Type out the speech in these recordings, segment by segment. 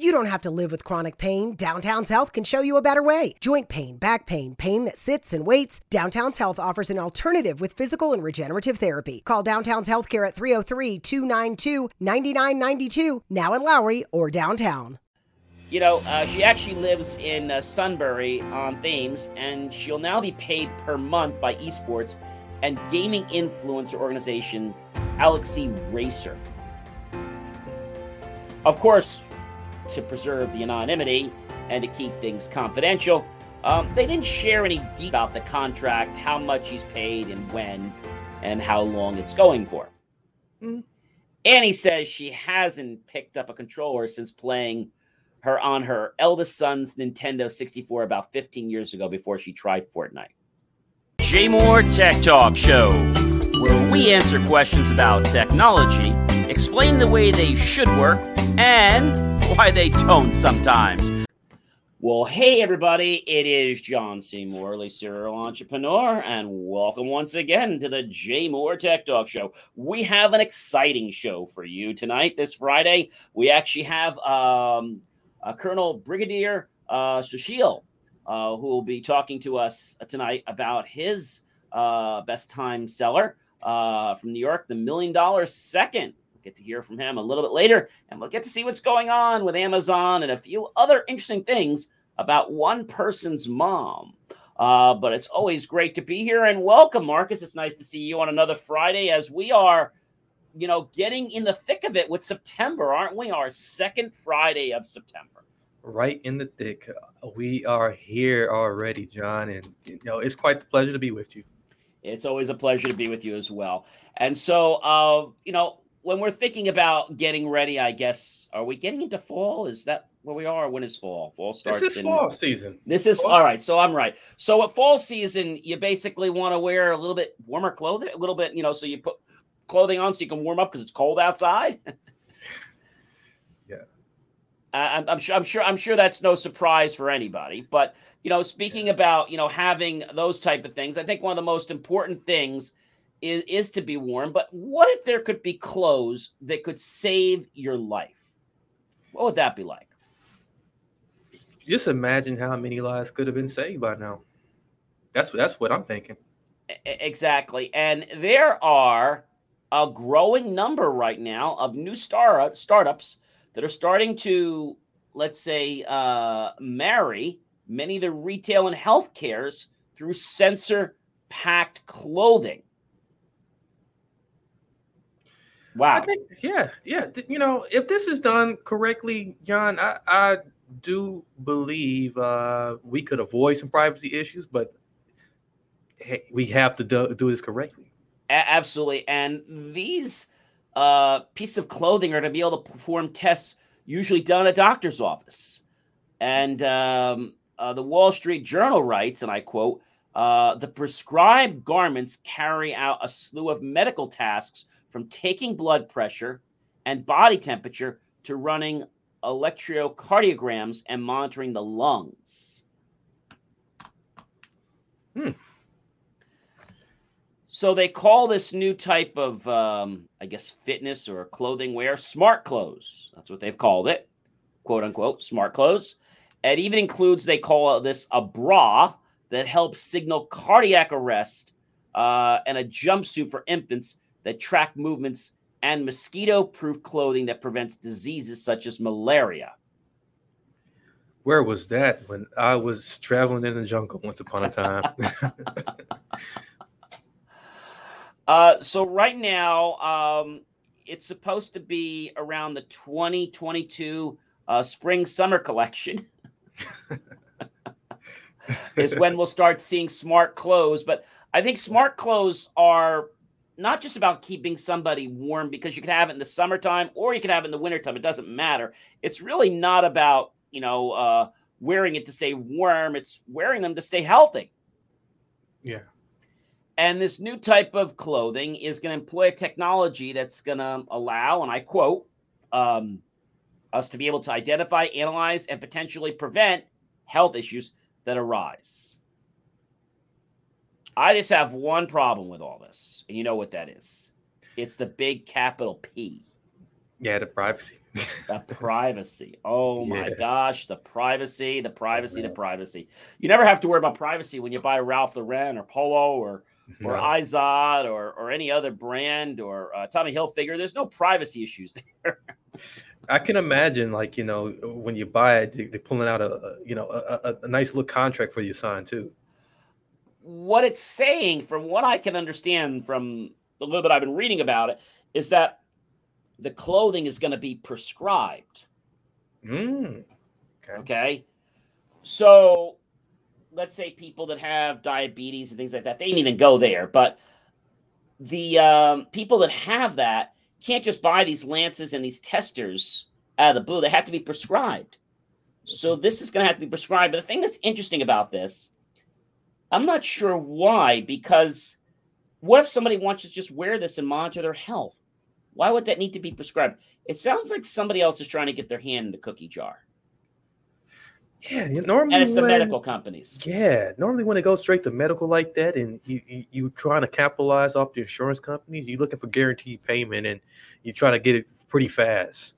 You don't have to live with chronic pain. Downtown's Health can show you a better way. Joint pain, back pain, pain that sits and waits. Downtown's Health offers an alternative with physical and regenerative therapy. Call Downtown's Healthcare at 303-292-9992, now in Lowry or downtown. You know, she actually lives in Sunbury on Thames, and she'll now be paid per month by Esports and gaming influencer organization Alexi Racer. Of course, to preserve the anonymity and to keep things confidential, they didn't share any details about the contract, how much he's paid and when, and how long it's going for. Mm-hmm. Annie says she hasn't picked up a controller since playing her on her eldest son's Nintendo 64 about 15 years ago before she tried Fortnite. JMOR Tech Talk Show, where we answer questions about technology, explain the way they should work, and why they don't sometimes. Well, hey everybody, it is John C. Morley, serial entrepreneur, and welcome once again to the JMOR Tech Talk Show. We have an exciting show for you tonight, this Friday. We actually have Colonel Brigadier Sushil, who will be talking to us tonight about his best time seller from New York, the $1 Million Second. We'll get to hear from him a little bit later, and we'll get to see what's going on with Amazon and a few other interesting things about one person's mom. But it's always great to be here, and welcome, Marcus. It's nice to see you on another Friday as we are, you know, getting in the thick of it with September, aren't we? Our second Friday of September. Right in the thick. We are here already, John, and you know, it's quite the pleasure to be with you. It's always a pleasure to be with you as well. And so, you know, when we're thinking about getting ready, I guess, are we getting into fall? Is that where we are? When is fall? Fall starts. This is fall season. This is fall. All right. So I'm right. So at fall season, you basically want to wear a little bit warmer clothing, a little bit, you know, so you put clothing on so you can warm up because it's cold outside. Yeah, I'm sure that's no surprise for anybody. But you know, speaking about, you know, having those type of things, I think one of the most important things is to be warm. But what if there could be clothes that could save your life? What would that be like? Just imagine how many lives could have been saved by now. That's what I'm thinking. Exactly, and there are a growing number right now of new startups that are starting to, let's say, marry many of the retail and healthcares through sensor-packed clothing. Wow. I think, yeah. You know, if this is done correctly, John, I do believe we could avoid some privacy issues, but hey, we have to do this correctly. Absolutely. And these pieces of clothing are to be able to perform tests usually done at a doctor's office. And the Wall Street Journal writes, and I quote, the prescribed garments carry out a slew of medical tasks from taking blood pressure and body temperature to running electrocardiograms and monitoring the lungs. Hmm. So they call this new type of, I guess, fitness or clothing wear smart clothes. That's what they've called it, quote unquote, smart clothes. It even includes, they call this a bra that helps signal cardiac arrest and a jumpsuit for infants that track movements and mosquito-proof clothing that prevents diseases such as malaria. Where was that when I was traveling in the jungle once upon a time? So right now, it's supposed to be around the 2022 spring-summer collection is when we'll start seeing smart clothes. But I think smart clothes are not just about keeping somebody warm, because you can have it in the summertime or you can have it in the wintertime. It doesn't matter. It's really not about, you know, wearing it to stay warm. It's wearing them to stay healthy. Yeah. And this new type of clothing is going to employ a technology that's going to allow, and I quote, us to be able to identify, analyze, and potentially prevent health issues that arise. I just have one problem with all this, and you know what that is. It's the big capital P. Yeah, the privacy. That privacy. Oh my gosh, the privacy. You never have to worry about privacy when you buy Ralph Lauren or Polo or Izod or any other brand or Tommy Hilfiger. There's no privacy issues there. I can imagine, like, you know, when you buy it, they're pulling out a nice little contract for you to sign too. What it's saying, from what I can understand from the little bit I've been reading about it, is that the clothing is going to be prescribed. Okay. So let's say people that have diabetes and things like that, they didn't even go there. But the people that have that can't just buy these lances and these testers out of the blue. They have to be prescribed. So this is going to have to be prescribed. But the thing that's interesting about this, I'm not sure why, because what if somebody wants to just wear this and monitor their health? Why would that need to be prescribed? It sounds like somebody else is trying to get their hand in the cookie jar. Yeah, normally, and it's the medical companies. Yeah, normally when it goes straight to medical like that, and you're trying to capitalize off the insurance companies, you're looking for guaranteed payment, and you try to get it pretty fast.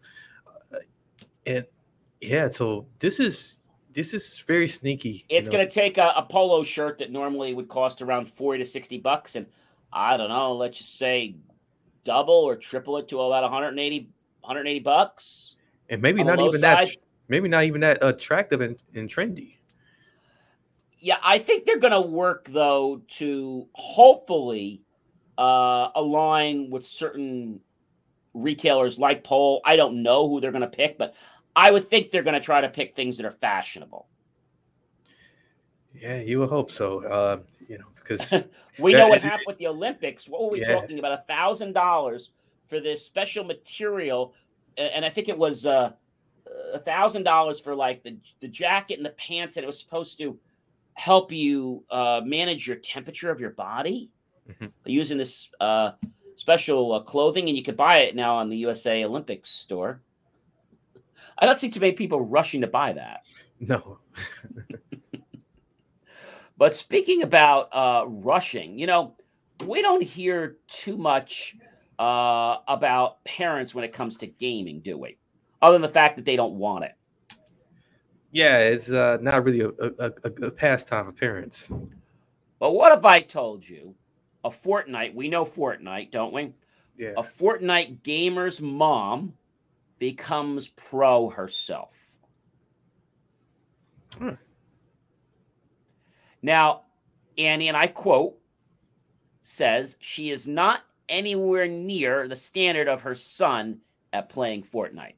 So this is very sneaky. It's going to take a polo shirt that normally would cost around $40 to $60, and I don't know, let's just say double or triple it to about $180, and maybe not even that. Maybe not even that attractive and trendy. Yeah, I think they're going to work, though, to hopefully align with certain retailers like Pole. I don't know who they're going to pick, but I would think they're going to try to pick things that are fashionable. Yeah, you would hope so. Because we know what happened with the Olympics. What were we talking about? $1,000 for this special material, and I think it was $1,000 for like the jacket and the pants that it was supposed to help you manage your temperature of your body using this special clothing. And you could buy it now on the USA Olympics store. I don't see too many people rushing to buy that. No. But speaking about rushing, we don't hear too much about parents when it comes to gaming, do we? Other than the fact that they don't want it. Yeah, it's not really a pastime for parents. Well, what if I told you a Fortnite, we know Fortnite, don't we? Yeah. A Fortnite gamer's mom becomes pro herself. Huh. Now, Annie, and I quote, says she is not anywhere near the standard of her son at playing Fortnite.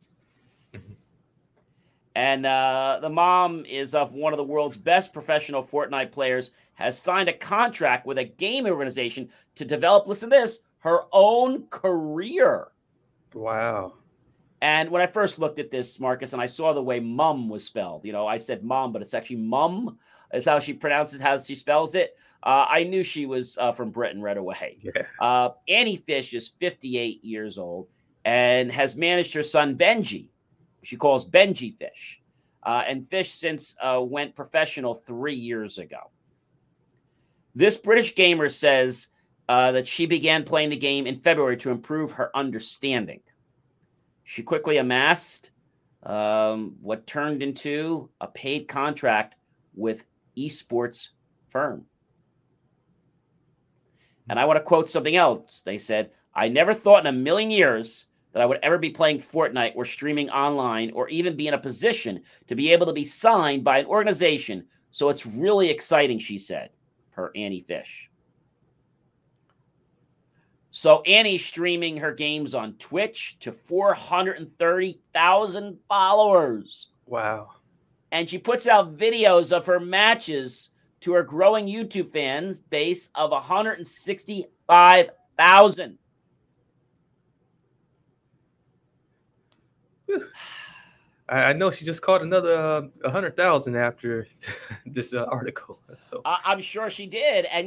And the mom is of one of the world's best professional Fortnite players, has signed a contract with a game organization to develop, listen to this, her own career. Wow. And when I first looked at this, Marcus, and I saw the way mum was spelled, I said mom, but it's actually mum is how she pronounces, how she spells it. I knew she was from Britain right away. Yeah. Annie Fish is 58 years old and has managed her son, Benji. She calls Benji Fish, and Fish since went professional 3 years ago. This British gamer says that she began playing the game in February to improve her understanding. She quickly amassed what turned into a paid contract with Esports firm. And I want to quote something else. They said, "I never thought in a million years that I would ever be playing Fortnite or streaming online or even be in a position to be able to be signed by an organization. So it's really exciting," she said, per Annie Fish. So Annie's streaming her games on Twitch to 430,000 followers. Wow. And she puts out videos of her matches to her growing YouTube fans base of 165,000. I know she just caught another 100,000 after this article. So I'm sure she did. And,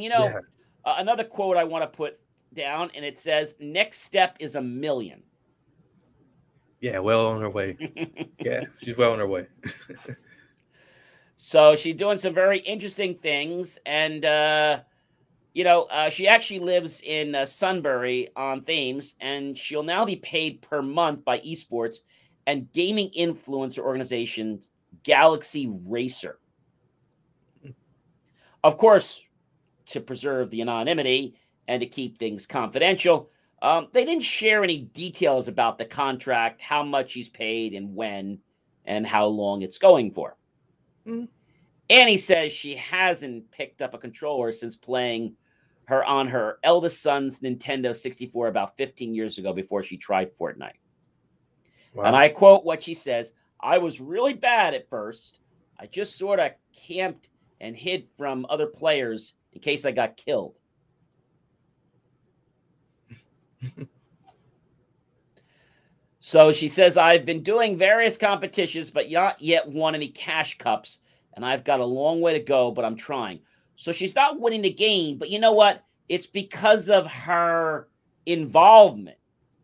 another quote I want to put down, and it says, "Next step is 1 million." Yeah, well on her way. Yeah, she's well on her way. So she's doing some very interesting things. And, she actually lives in Sunbury on Thames, and she'll now be paid per month by Esports and gaming influencer organization Galaxy Racer. Of course, to preserve the anonymity and to keep things confidential, they didn't share any details about the contract, how much he's paid and when, and how long it's going for. Mm-hmm. Annie says she hasn't picked up a controller since playing her on her eldest son's Nintendo 64 about 15 years ago before she tried Fortnite. Wow. And I quote what she says, "I was really bad at first. I just sort of camped and hid from other players in case I got killed." So she says, "I've been doing various competitions, but not yet won any cash cups. And I've got a long way to go, but I'm trying." So she's not winning the game, but you know what? It's because of her involvement.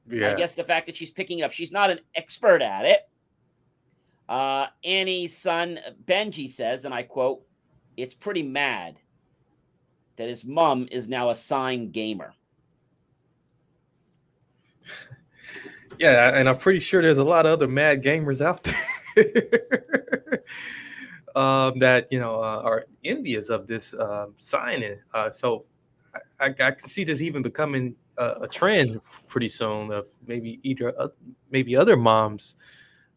Yeah. I guess the fact that she's picking it up. She's not an expert at it. Annie's son, Benji, says, and I quote, "It's pretty mad that his mom is now a signed gamer." Yeah, and I'm pretty sure there's a lot of other mad gamers out there. That, you know, are envious of this signing. So I can see this even becoming a trend pretty soon of maybe other moms.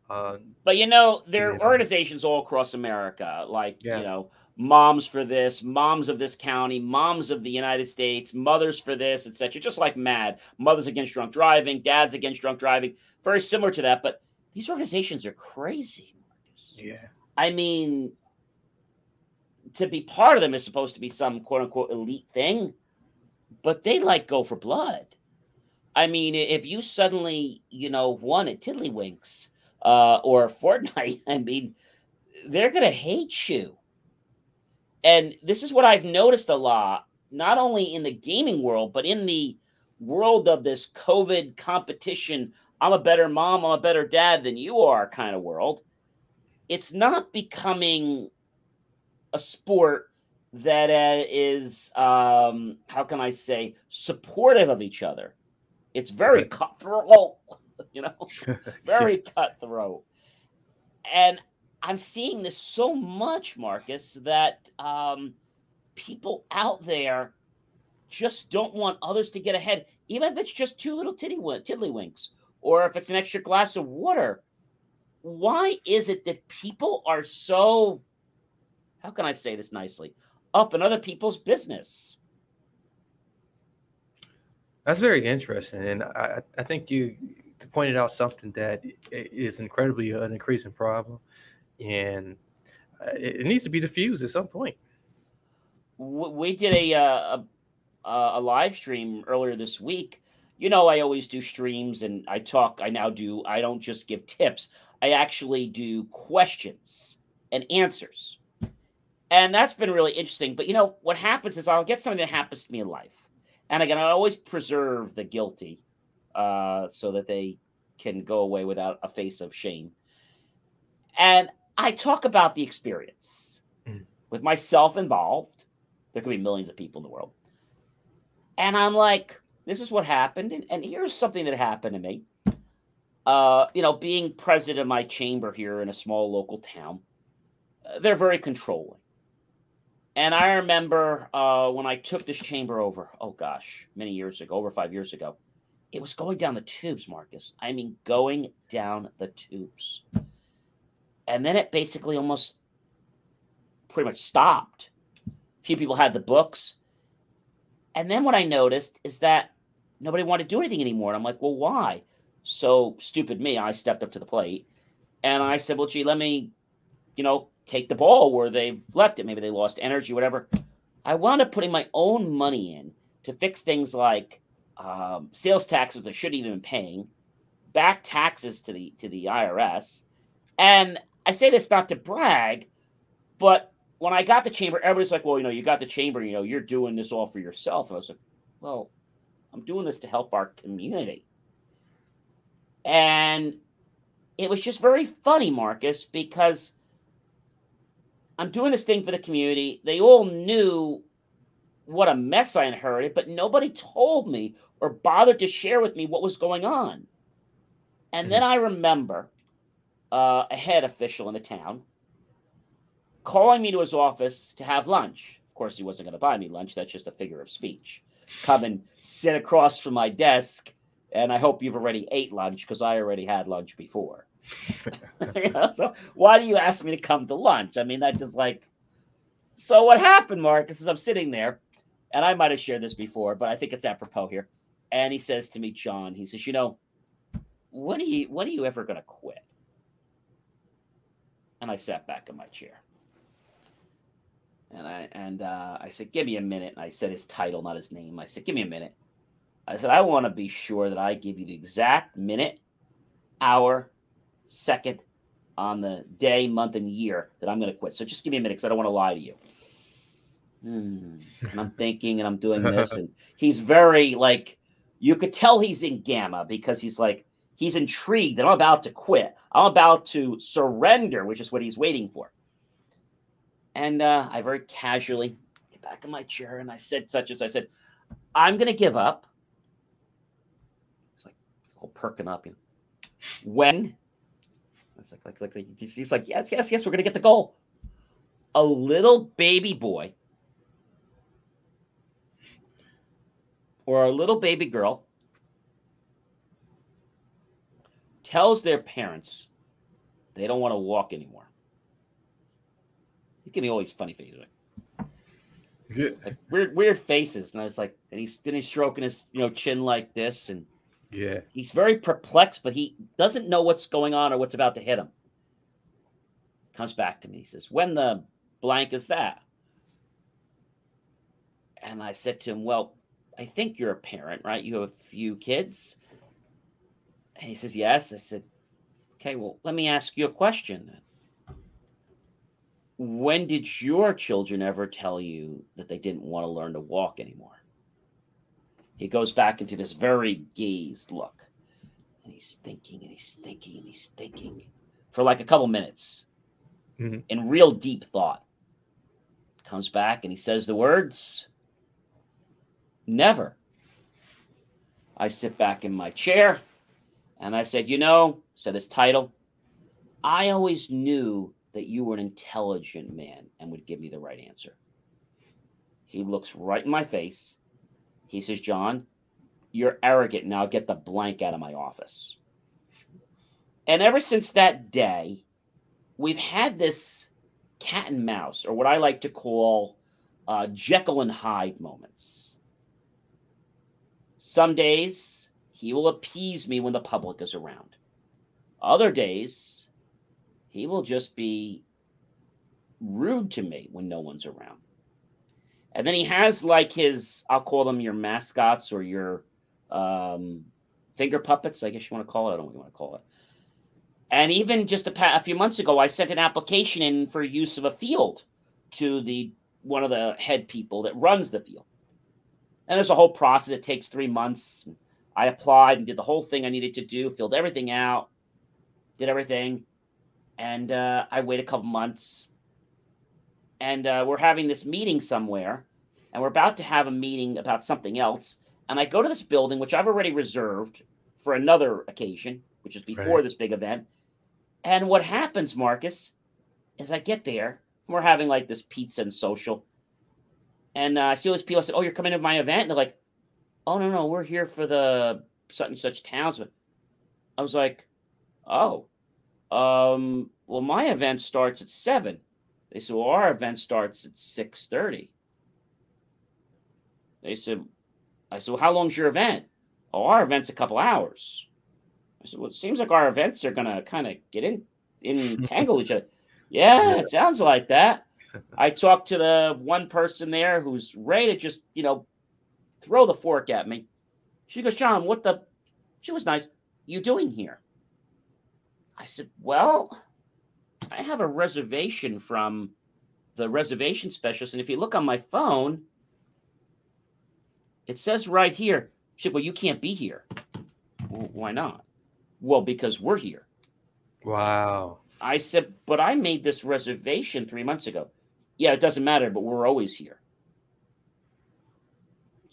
But, you know, there are organizations all across America, like, you know, Moms for This, Moms of This County, Moms of the United States, Mothers for This, etc. Just like MAD, Mothers Against Drunk Driving, Dads Against Drunk Driving, very similar to that. But these organizations are crazy, Marcus. Yeah. I mean, to be part of them is supposed to be some quote-unquote elite thing, but they, like, go for blood. I mean, if you suddenly, you know, won at Tiddlywinks or Fortnite, I mean, they're going to hate you. And this is what I've noticed a lot, not only in the gaming world, but in the world of this COVID competition, I'm a better mom, I'm a better dad than you are kind of world. It's not becoming a sport that is, how can I say, supportive of each other. It's very cutthroat, you know, very cutthroat. And I'm seeing this so much, Marcus, that people out there just don't want others to get ahead, even if it's just two little tiddlywinks, or if it's an extra glass of water. Why is it that people are so, how can I say this nicely, up in other people's business? That's very interesting. And I think you pointed out something that is incredibly an increasing problem. And it needs to be diffused at some point. We did a live stream earlier this week. You know, I always do streams and I talk. I now do. I don't just give tips. I actually do questions and answers. And that's been really interesting. But, you know, what happens is I'll get something that happens to me in life. And again, I always preserve the guilty so that they can go away without a face of shame. And I talk about the experience with myself involved. There could be millions of people in the world. And I'm like, this is what happened. And here's something that happened to me. You know, being president of my chamber here in a small local town, they're very controlling. And I remember when I took this chamber over, many years ago, over 5 years ago, it was going down the tubes, Marcus. I mean, going down the tubes. And then it basically almost pretty much stopped. Few people had the books. And then what I noticed is that nobody wanted to do anything anymore. And I'm like, well, why? So stupid me, I stepped up to the plate. And I said, well, gee, let me, you know, take the ball where they've left it. Maybe they lost energy, whatever. I wound up putting my own money in to fix things like sales taxes that shouldn't even be paying, back taxes to the IRS. And I say this not to brag, but when I got the chamber, everybody's like, well, you know, you got the chamber, you know, you're doing this all for yourself. And I was like, well, I'm doing this to help our community. And it was just very funny, Marcus, because I'm doing this thing for the community. They all knew what a mess I inherited, but nobody told me or bothered to share with me what was going on. And then I remember a head official in the town, calling me to his office to have lunch. Of course, he wasn't going to buy me lunch. That's just a figure of speech. Come and sit across from my desk, and I hope you've already ate lunch, because I already had lunch before. You know, so why do you ask me to come to lunch? I mean, that's just like, so what happened, Marcus, is I'm sitting there, and I might have shared this before, but I think it's apropos here. And he says to me, John, he says, you know, when are you ever going to quit? And I sat back in my chair. And I said, give me a minute. And I said his title, not his name. I said, give me a minute. I said, I want to be sure that I give you the exact minute, hour, second on the day, month, and year that I'm going to quit. So just give me a minute, because I don't want to lie to you. And I'm thinking, and I'm doing this. And he's very, like, you could tell he's in gamma, because he's like, he's intrigued that I'm about to quit. I'm about to surrender, which is what he's waiting for. And I very casually get back in my chair, and I said such as, I said, I'm going to give up. It's like all perking up. You know, when? It's like he's like, yes, we're going to get the goal. A little baby boy or a little baby girl tells their parents they don't want to walk anymore. He's giving me all these funny faces, like weird faces, and I was like, and he's stroking his chin like this, and yeah, he's very perplexed, but he doesn't know what's going on or what's about to hit him. Comes back to me, he says, "When the blank is that?" And I said to him, "Well, I think you're a parent, right? You have a few kids." And he says, "Yes." I said, "Okay, well, let me ask you a question. When did your children ever tell you that they didn't want to learn to walk anymore?" He goes back into this very gazed look. And he's thinking for like a couple minutes in real deep thought. Comes back and he says the words, "Never." I sit back in my chair and I said, said his title, "I always knew that you were an intelligent man and would give me the right answer." He looks right in my face. He says, "John, you're arrogant. Now get the blank out of my office." And ever since that day, we've had this cat and mouse, or what I like to call Jekyll and Hyde moments. Some days, he will appease me when the public is around. Other days, he will just be rude to me when no one's around. And then he has like his, I'll call them your mascots or your finger puppets, I guess you want to call it. I don't know what you want to call it. And even just a few months ago, I sent an application in for use of a field to one of the head people that runs the field. And there's a whole process. It takes 3 months. I applied and did the whole thing I needed to do, filled everything out, did everything. And I waited a couple months. And we're having this meeting somewhere, and we're about to have a meeting about something else. And I go to this building, which I've already reserved for another occasion, which is before this big event. And what happens, Marcus, is I get there, and we're having like this pizza and social. And I see all these people. I said, "Oh, you're coming to my event?" And they're like, "Oh, no, we're here for the such and such townsman." I was like, "Oh, well, my event starts at 7:00. They said, "Well, our event starts at 6:30. They said, I said, "Well, how long's your event?" "Oh, our event's a couple hours." I said, "Well, it seems like our events are going to kind of get entangle each other." "Yeah, it sounds like that." I talked to the one person there who's ready to just, throw the fork at me. She goes, "John, she was nice. You doing here?" I said, "Well, I have a reservation from the reservation specialist. And if you look on my phone, it says right here." She said, "Well, you can't be here." "Well, why not?" "Well, because we're here." Wow. I said, "But I made this reservation 3 months ago." "Yeah, it doesn't matter, but we're always here."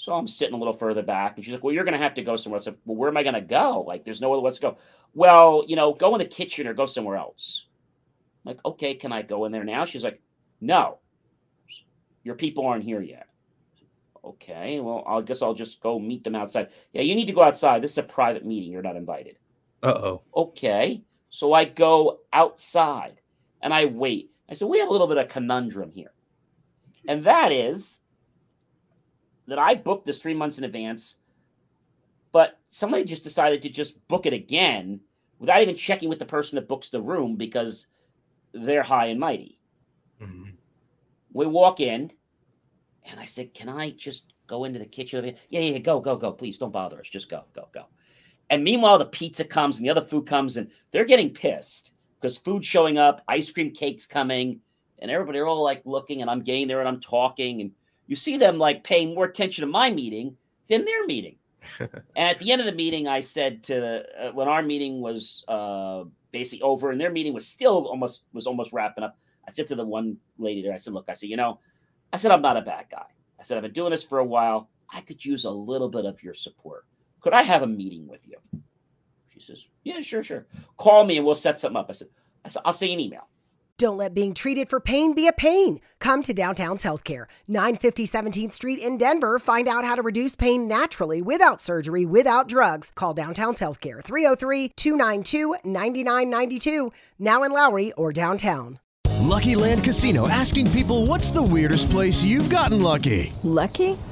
So I'm sitting a little further back. And she's like, well, you're going to have to go somewhere else. I said, well, where am I going to go? Like, there's no other place to go. Well, you know, go in the kitchen or go somewhere else. I'm like, okay, can I go in there now? She's like, no, your people aren't here yet. Okay, well, I guess I'll just go meet them outside. Yeah, you need to go outside. This is a private meeting. You're not invited. Uh-oh. Okay, so I go outside and I wait. I said, we have a little bit of conundrum here. And that is that I booked this 3 months in advance, but somebody just decided to just book it again without even checking with the person that books the room because they're high and mighty. Mm-hmm. We walk in. And I said, can I just go into the kitchen? Yeah, go. Please don't bother us. Just go. And meanwhile, the pizza comes and the other food comes and they're getting pissed because food's showing up, ice cream cake's coming, and everybody are all like looking, and I'm getting there and I'm talking. And you see them like paying more attention to my meeting than their meeting. And at the end of the meeting, I said to when our meeting was basically over and their meeting was still almost wrapping up, I said to the one lady there, I said, look, I said, I'm not a bad guy. I said, I've been doing this for a while. I could use a little bit of your support. Could I have a meeting with you? She says, yeah, sure. Call me and we'll set something up. I said, I'll send you an email. Don't let being treated for pain be a pain. Come to Downtown's Healthcare, 950 17th Street in Denver. Find out how to reduce pain naturally, without surgery, without drugs. Call Downtown's Healthcare, 303-292-9992, now in Lowry or downtown. Lucky Land Casino, asking people, what's the weirdest place you've gotten lucky? Lucky?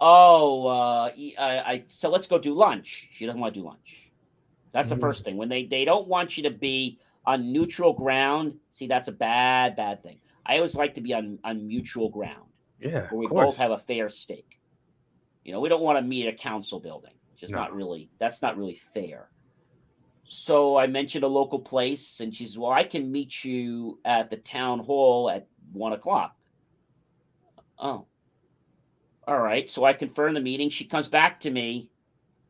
So let's go do lunch. She doesn't want to do lunch. That's the first thing. When they don't want you to be on neutral ground, see, that's a bad thing. I always like to be on mutual ground. Yeah, where we both have a fair stake. You know, we don't want to meet a council building, which is not really fair. So I mentioned a local place, and she says, well, I can meet you at the town hall at 1:00. Oh, all right. So I confirm the meeting. She comes back to me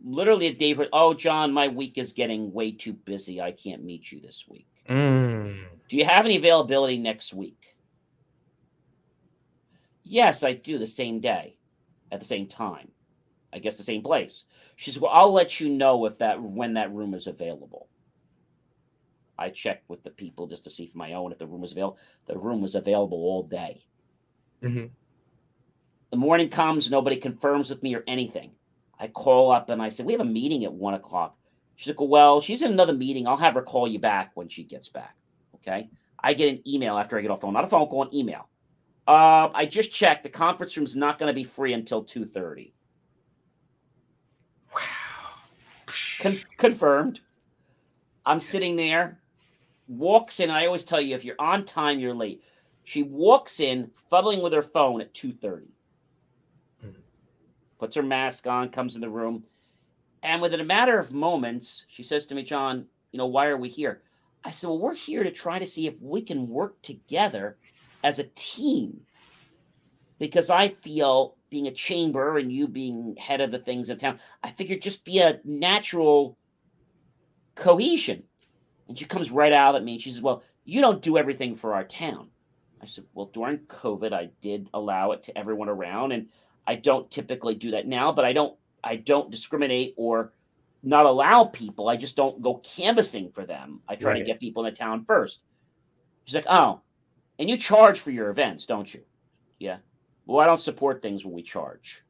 literally a day for, oh, John, my week is getting way too busy. I can't meet you this week. Do you have any availability next week? Yes, I do, the same day at the same time. I guess the same place. She said, well, I'll let you know when that room is available. I checked with the people just to see for my own if the room was available. The room was available all day. Mm-hmm. The morning comes, nobody confirms with me or anything. I call up and I said, we have a meeting at 1:00. She's like, well, she's in another meeting. I'll have her call you back when she gets back. Okay. I get an email after I get off the phone, not a phone call, an email. I just checked. The conference room's not going to be free until 2:30. Wow. Confirmed. I'm sitting there, walks in. I always tell you, if you're on time, you're late. She walks in, fumbling with her phone at 2:30. Puts her mask on, comes in the room. And within a matter of moments, she says to me, John, you know, why are we here? I said, well, we're here to try to see if we can work together as a team. Because I feel, being a chamber and you being head of the things in town, I figured just be a natural cohesion. And she comes right out at me and she says, well, you don't do everything for our town. I said, well, during COVID, I did allow it to everyone around. And I don't typically do that now, but I don't discriminate or not allow people. I just don't go canvassing for them. I try to get people in the town first. She's like, oh, and you charge for your events, don't you? Yeah. Well, I don't support things when we charge.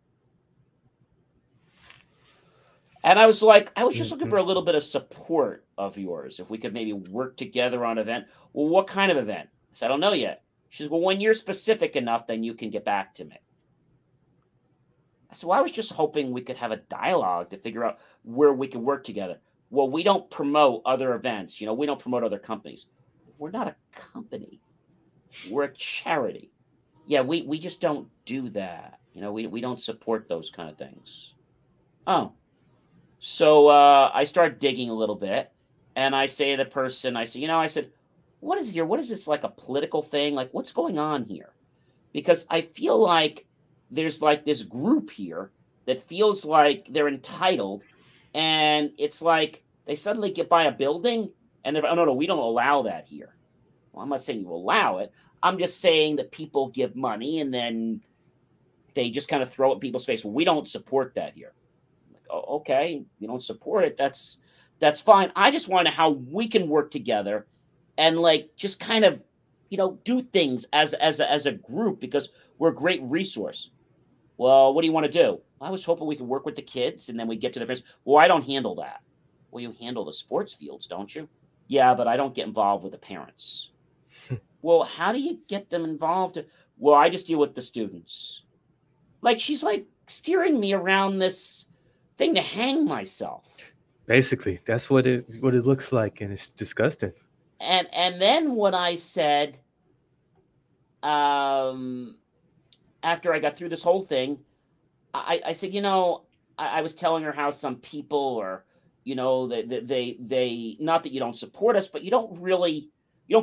And I was like, I was just looking for a little bit of support of yours. If we could maybe work together on an event. Well, what kind of event? I said, I don't know yet. She says, well, when you're specific enough, then you can get back to me. I said, well, I was just hoping we could have a dialogue to figure out where we could work together. Well, we don't promote other events. You know, we don't promote other companies. We're not a company. We're a charity. Yeah, we just don't do that. You know, we don't support those kind of things. Oh, So I start digging a little bit, and I say to the person, I say, what is here? What is this, like a political thing? Like, what's going on here? Because I feel like there's like this group here that feels like they're entitled, and it's like they suddenly get by a building and they're, oh, no, we don't allow that here. Well, I'm not saying you allow it. I'm just saying that people give money and then they just kind of throw it in people's face. Well, we don't support that here. I'm like, oh, okay, you don't support it. That's fine. I just want to know how we can work together and like just kind of, do things as a group because we're a great resource. Well, what do you want to do? I was hoping we could work with the kids and then we get to the parents. Well, I don't handle that. Well, you handle the sports fields, don't you? Yeah, but I don't get involved with the parents. Well, how do you get them involved? Well, I just deal with the students. Like, she's like steering me around this thing to hang myself. Basically, that's what it looks like, and it's disgusting. And then what I said, after I got through this whole thing, I said, I was telling her how some people are, they not that you don't support us, but you don't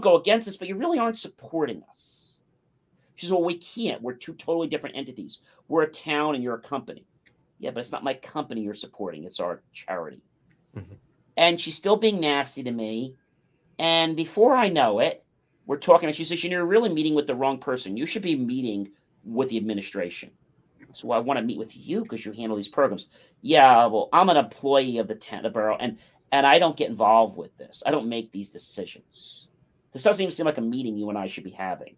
go against us, but you really aren't supporting us. She says, well, we can't. We're two totally different entities. We're a town and you're a company. Yeah, but it's not my company you're supporting. It's our charity. Mm-hmm. And she's still being nasty to me. And before I know it, we're talking. And she says, you're really meeting with the wrong person. You should be meeting with the administration. So I want to meet with you because you handle these programs. Yeah, well, I'm an employee of the borough, and I don't get involved with this. I don't make these decisions. This doesn't even seem like a meeting you and I should be having.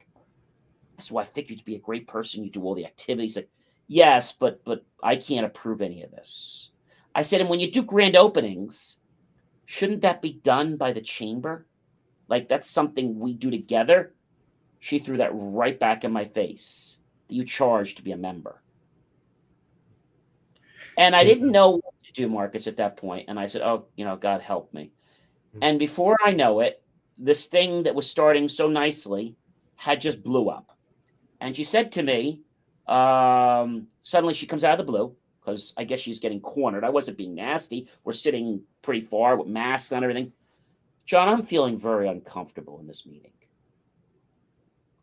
That's why I think you'd be a great person. You do all the activities. Like, yes, but I can't approve any of this. I said, and when you do grand openings, shouldn't that be done by the chamber? Like, that's something we do together. She threw that right back in my face. That you charge to be a member. And I didn't know what to do, Marcus, at that point. And I said, oh, God help me. Mm-hmm. And before I know it, this thing that was starting so nicely had just blew up. And she said to me, suddenly she comes out of the blue because I guess she's getting cornered. I wasn't being nasty. We're sitting pretty far with masks on everything. John, I'm feeling very uncomfortable in this meeting.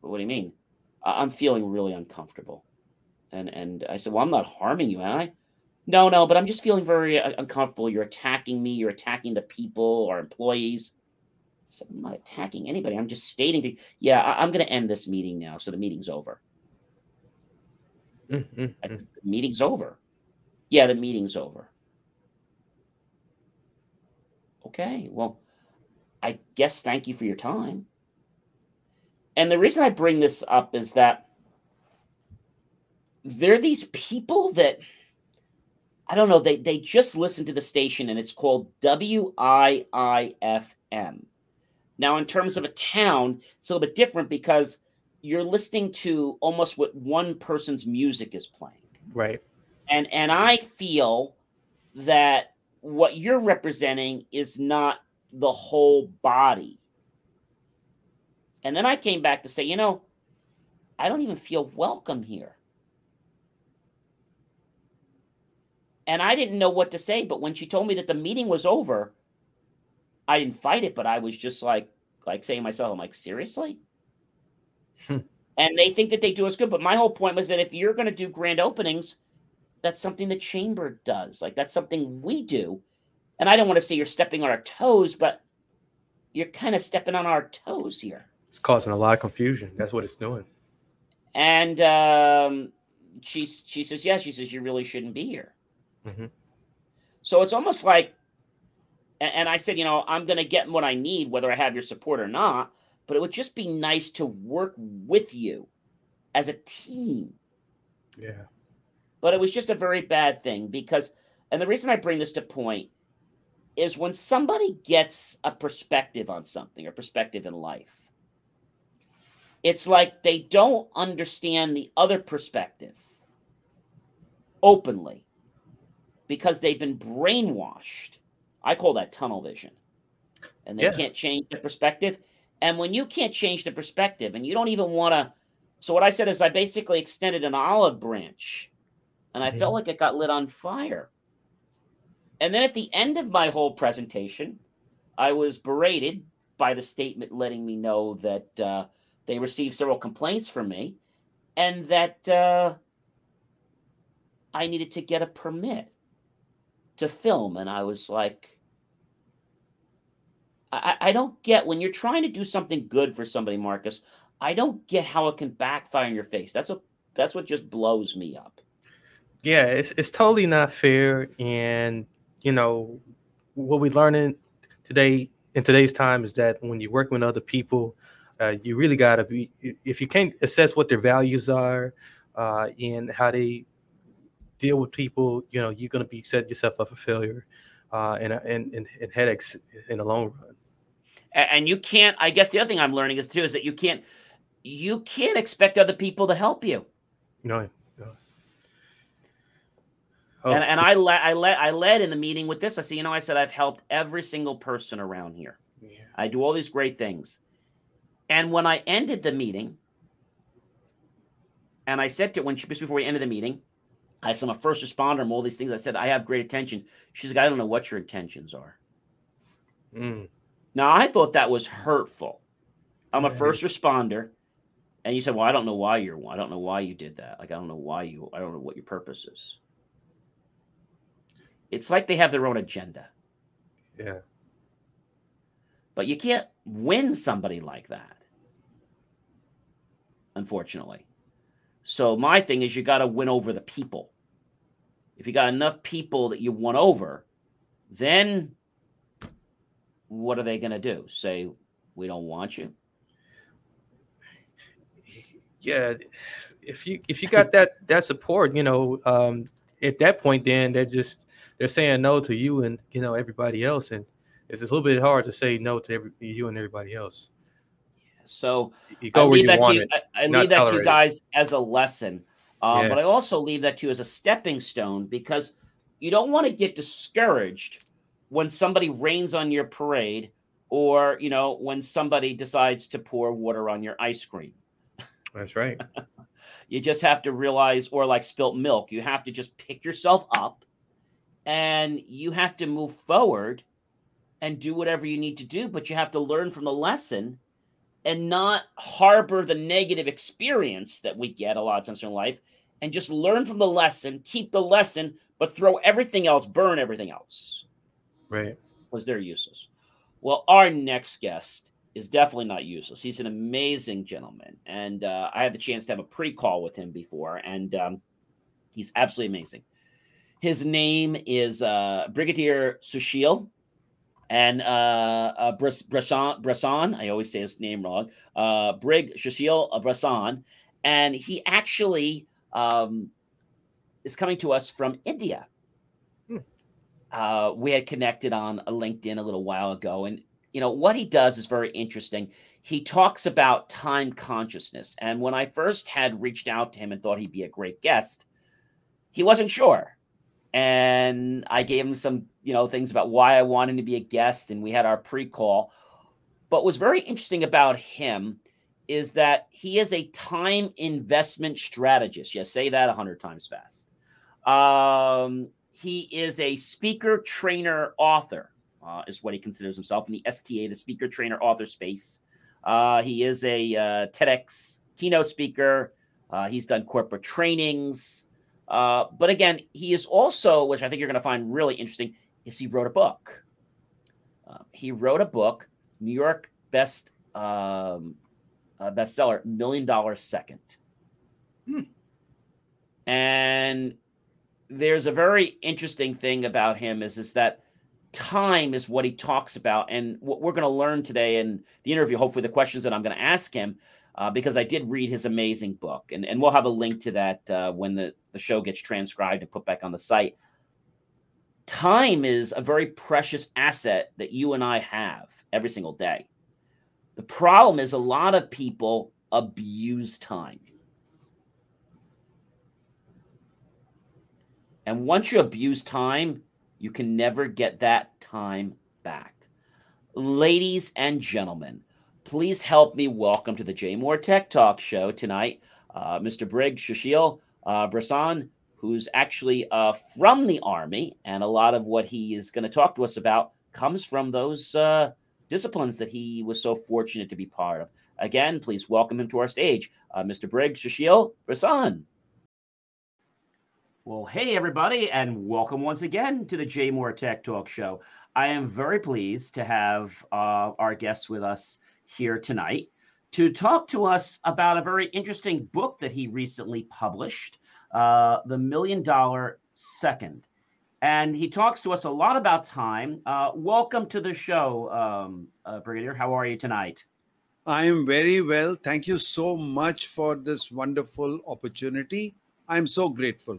Well, what do you mean? I'm feeling really uncomfortable. And I said, well, I'm not harming you, am I? No, but I'm just feeling very uncomfortable. You're attacking me. You're attacking the people, our employees. I said, I'm not attacking anybody. I'm just stating to I'm going to end this meeting now. So the meeting's over. Mm-hmm. I said, the meeting's over. Yeah, the meeting's over. Okay, well, I guess thank you for your time. And the reason I bring this up is that there are these people that, I don't know, they just listen to the station, and it's called W-I-I-F-M. Now, in terms of a town, it's a little bit different because you're listening to almost what one person's music is playing. Right. And I feel that what you're representing is not the whole body. And then I came back to say, I don't even feel welcome here. And I didn't know what to say, but when she told me that the meeting was over, I didn't fight it, but I was just like saying to myself, I'm like, seriously? And they think that they do us good. But my whole point was that if you're going to do grand openings, that's something the chamber does. Like, that's something we do. And I don't want to say you're stepping on our toes, but you're kind of stepping on our toes here. It's causing a lot of confusion. That's what it's doing. And she says, yeah, she says, you really shouldn't be here. Mm-hmm. So it's almost like, and I said, I'm going to get what I need, whether I have your support or not, but it would just be nice to work with you as a team. Yeah. But it was just a very bad thing because, and the reason I bring this to point is when somebody gets a perspective on something or perspective in life, it's like they don't understand the other perspective openly because they've been brainwashed. I call that tunnel vision. And they can't change the perspective. And when you can't change the perspective and you don't even want to... So what I said is I basically extended an olive branch. And I felt like it got lit on fire. And then at the end of my whole presentation, I was berated by the statement letting me know that they received several complaints from me and that I needed to get a permit to film. And I was like, I don't get, when you're trying to do something good for somebody, Marcus, I don't get how it can backfire in your face. That's what just blows me up. Yeah, it's totally not fair. And, you know, what we're learning today in today's time is that when you work with other people, you really got to be, if you can't assess what their values are and how they deal with people, you know, you're going to be setting yourself up for failure and headaches in the long run. And you can't, I guess the other thing I'm learning is too, is that you can't expect other people to help you. No. Oh. And I led in the meeting with this. I said, you know, I said, I've helped every single person around here. Yeah. I do all these great things. And when I ended the meeting, and I said to her, just before we ended the meeting, I said, I'm a first responder and all these things. I said, I have great intentions. She's like, I don't know what your intentions are. Mm. Now, I thought that was hurtful. I'm a first responder. And you said, well, I don't know why you did that. Like, I don't know what your purpose is. It's like they have their own agenda. Yeah. But you can't win somebody like that, unfortunately. So my thing is you got to win over the people. If you got enough people that you won over, then what are they going to do? Say, we don't want you? Yeah, if you got that support, you know, at that point, then they're saying no to you and, you know, everybody else. And it's a little bit hard to say no to you and everybody else. Yeah, so you go where you want it. I leave that to you guys as a lesson. But I also leave that to you as a stepping stone, because you don't want to get discouraged when somebody rains on your parade or, you know, when somebody decides to pour water on your ice cream. That's right. You just have to realize, or like spilt milk, you have to just pick yourself up and you have to move forward and do whatever you need to do, but you have to learn from the lesson and not harbor the negative experience that we get a lot of times in life, and just learn from the lesson, keep the lesson, but throw everything else, burn everything else. Right. Because they're useless. Well, our next guest is definitely not useless. He's an amazing gentleman. And I had the chance to have a pre-call with him before, and he's absolutely amazing. His name is Brigadier Sushil and Bhasin. I always say his name wrong. Brig Sushil Bhasin. And he actually is coming to us from India. We had connected on LinkedIn a little while ago, and you know what he does is very interesting. He talks about time consciousness, and when I first had reached out to him and thought he'd be a great guest, he wasn't sure, and I gave him some, you know, things about why I wanted him to be a guest, and we had our pre-call. But what's very interesting about him is that he is a time investment strategist. Yes, say that 100 times fast. He is a speaker, trainer, author, is what he considers himself in the STA, the speaker, trainer, author space. He is a TEDx keynote speaker. He's done corporate trainings. But again, he is also, which I think you're going to find really interesting, is he wrote a book. He wrote a book, New York bestseller, $1 Million Second. And there's a very interesting thing about him is that time is what he talks about. And what we're going to learn today in the interview, hopefully the questions that I'm going to ask him, because I did read his amazing book. And we'll have a link to that when the show gets transcribed and put back on the site. Time is a very precious asset that you and I have every single day. The problem is a lot of people abuse time. And once you abuse time, you can never get that time back. Ladies and gentlemen, please help me welcome to the JMOR Tech Talk Show tonight, Mr. Brig Sushil Bhasin. who's actually from the Army, and a lot of what he is going to talk to us about comes from those disciplines that he was so fortunate to be part of. Again, please welcome him to our stage, Mr. Brigadier Sushil Bhasin. Well, hey, everybody, and welcome once again to the JMOR Tech Talk Show. I am very pleased to have our guests with us here tonight to talk to us about a very interesting book that he recently published, The $1,000,000 Second. And he talks to us a lot about time. Welcome to the show, Brigadier. How are you tonight? I am very well. Thank you so much for this wonderful opportunity. I'm so grateful.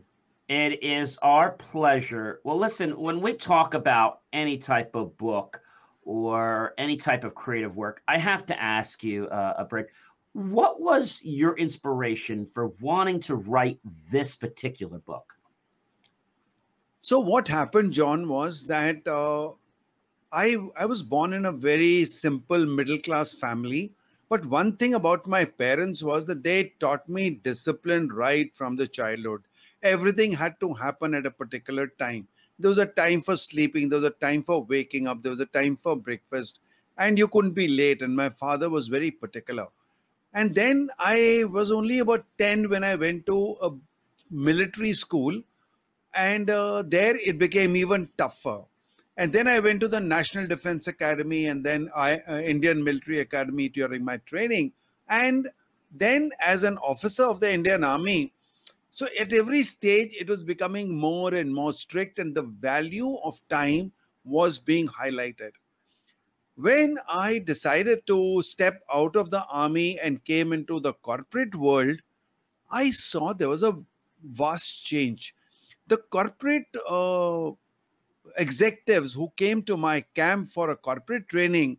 It is our pleasure. Well, listen, when we talk about any type of book or any type of creative work, I have to ask you, Brig, what was your inspiration for wanting to write this particular book? So what happened, John, was that I was born in a very simple middle-class family. But one thing about my parents was that they taught me discipline right from the childhood. Everything had to happen at a particular time. There was a time for sleeping. There was a time for waking up. There was a time for breakfast. And you couldn't be late. And my father was very particular. And then I was only about 10 when I went to a military school. And there it became even tougher. And then I went to the National Defense Academy and then Indian Military Academy during my training. And then as an officer of the Indian Army, so at every stage, it was becoming more and more strict, and the value of time was being highlighted. When I decided to step out of the army and came into the corporate world, I saw there was a vast change. The corporate executives who came to my camp for a corporate training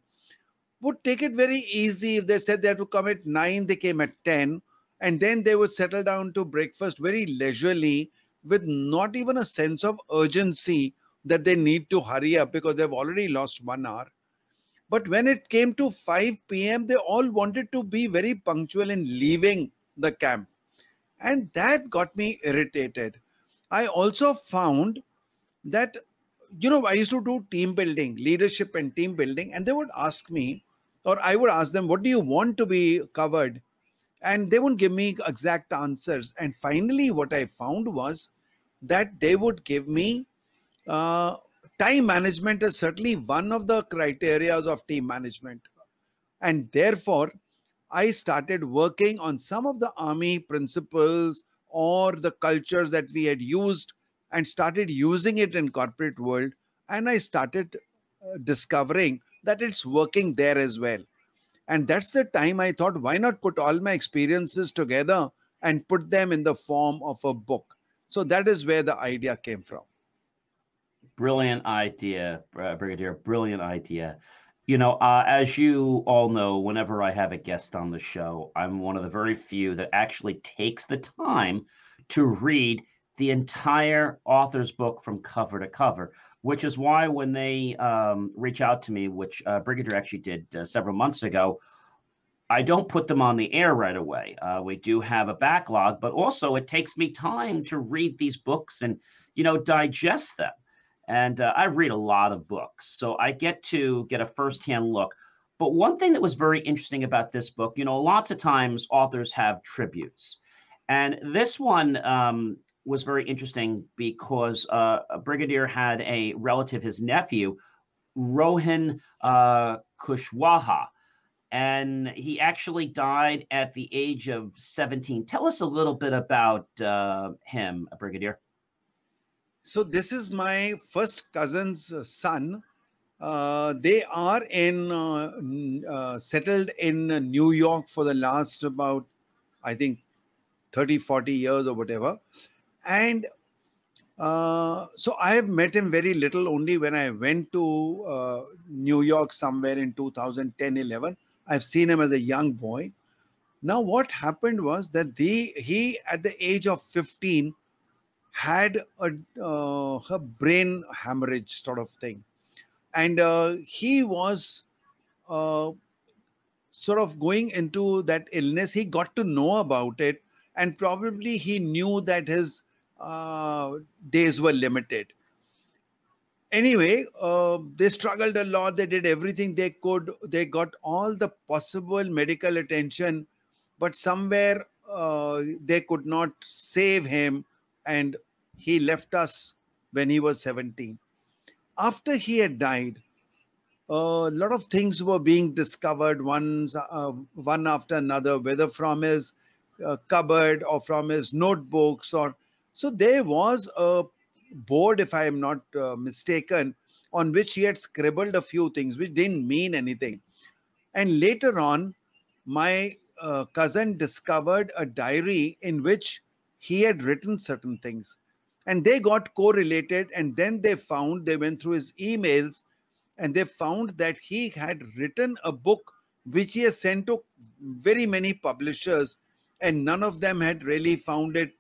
would take it very easy. If they said they had to come at 9, they came at 10. And then they would settle down to breakfast very leisurely with not even a sense of urgency that they need to hurry up because they've already lost 1 hour. But when it came to 5 p.m., they all wanted to be very punctual in leaving the camp. And that got me irritated. I also found that, you know, I used to do team building, leadership and team building, and they would ask me, or I would ask them, what do you want to be covered? And they wouldn't give me exact answers. And finally, what I found was that they would give me time management is certainly one of the criteria of team management. And therefore, I started working on some of the army principles or the cultures that we had used and started using it in corporate world. And I started discovering that it's working there as well. And that's the time I thought, why not put all my experiences together and put them in the form of a book? So that is where the idea came from. Brilliant idea, Brigadier. Brilliant idea. You know, as you all know, whenever I have a guest on the show, I'm one of the very few that actually takes the time to read the entire author's book from cover to cover, which is why when they reach out to me, which Brigadier actually did several months ago, I don't put them on the air right away. We do have a backlog, but also it takes me time to read these books and, you know, digest them. And I read a lot of books, so I get to get a firsthand look. But one thing that was very interesting about this book, you know, lots of times authors have tributes. And this one, was very interesting because Brigadier had a relative, his nephew, Rohan Kushwaha, and he actually died at the age of 17. Tell us a little bit about him, Brigadier. So this is my first cousin's son. They are settled in New York for the last about, I think, 30, 40 years or whatever. And so I have met him very little, only when I went to New York somewhere in 2010-11. I've seen him as a young boy. Now what happened was that he at the age of 15 had a brain hemorrhage sort of thing. And he was sort of going into that illness. He got to know about it, and probably he knew that his days were limited. Anyway, they struggled a lot. They did everything they could. They got all the possible medical attention, but somewhere they could not save him, and he left us when he was 17. After he had died, a lot of things were being discovered, one after another, whether from his cupboard or from his notebooks. So there was a board, if I am not mistaken, on which he had scribbled a few things which didn't mean anything. And later on, my cousin discovered a diary in which he had written certain things. And they got correlated, and then they went through his emails, and they found that he had written a book which he has sent to very many publishers, and none of them had really found it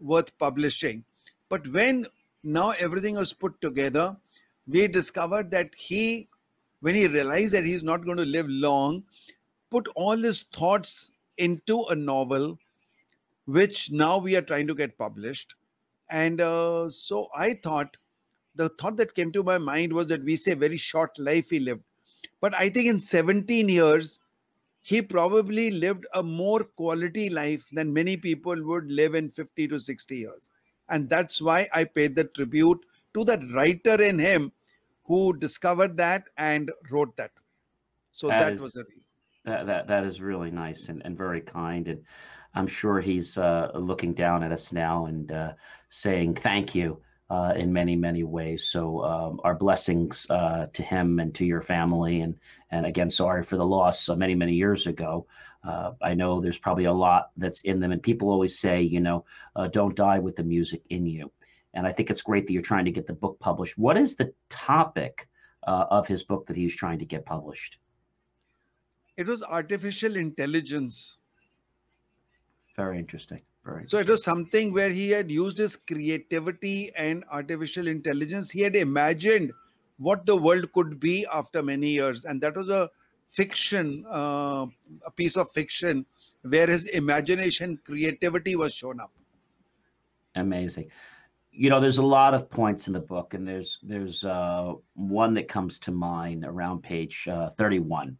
worth publishing. But when now everything was put together, we discovered that when he realized that he's not going to live long, put all his thoughts into a novel, which now we are trying to get published. And so I thought, the thought that came to my mind was that we say very short life he lived. But I think in 17 years, he probably lived a more quality life than many people would live in 50 to 60 years. And that's why I paid the tribute to that writer in him who discovered that and wrote that. So that was the reason. That is really nice and very kind. And I'm sure he's looking down at us now and saying thank you in many, many ways. So our blessings to him and to your family. And again, sorry for the loss many, many years ago. I know there's probably a lot that's in them, and people always say, don't die with the music in you. And I think it's great that you're trying to get the book published. What is the topic of his book that he's trying to get published? It was artificial intelligence. Very interesting. So it was something where he had used his creativity and artificial intelligence. He had imagined what the world could be after many years. And that was a fiction, a piece of fiction where his imagination, creativity was shown up. Amazing. There's a lot of points in the book, and there's one that comes to mind around page 31.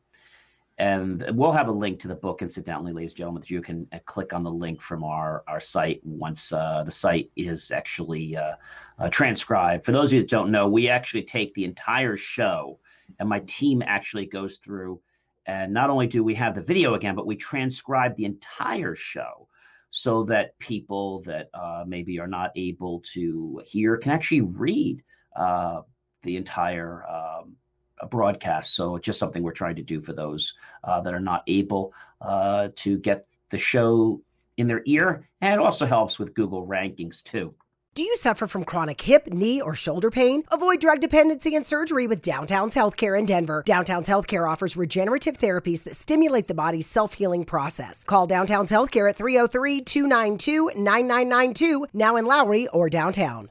And we'll have a link to the book, incidentally, ladies and gentlemen, that you can click on the link from our site once the site is actually transcribed. For those of you that don't know, we actually take the entire show, and my team actually goes through, and not only do we have the video again, but we transcribe the entire show so that people that maybe are not able to hear can actually read the entire broadcast. So it's just something we're trying to do for those that are not able to get the show in their ear. And it also helps with Google rankings too. Do you suffer from chronic hip, knee, or shoulder pain? Avoid drug dependency and surgery with Downtown's Healthcare in Denver. Downtown's Healthcare offers regenerative therapies that stimulate the body's self-healing process. Call Downtown's Healthcare at 303-292-9992, now in Lowry or downtown.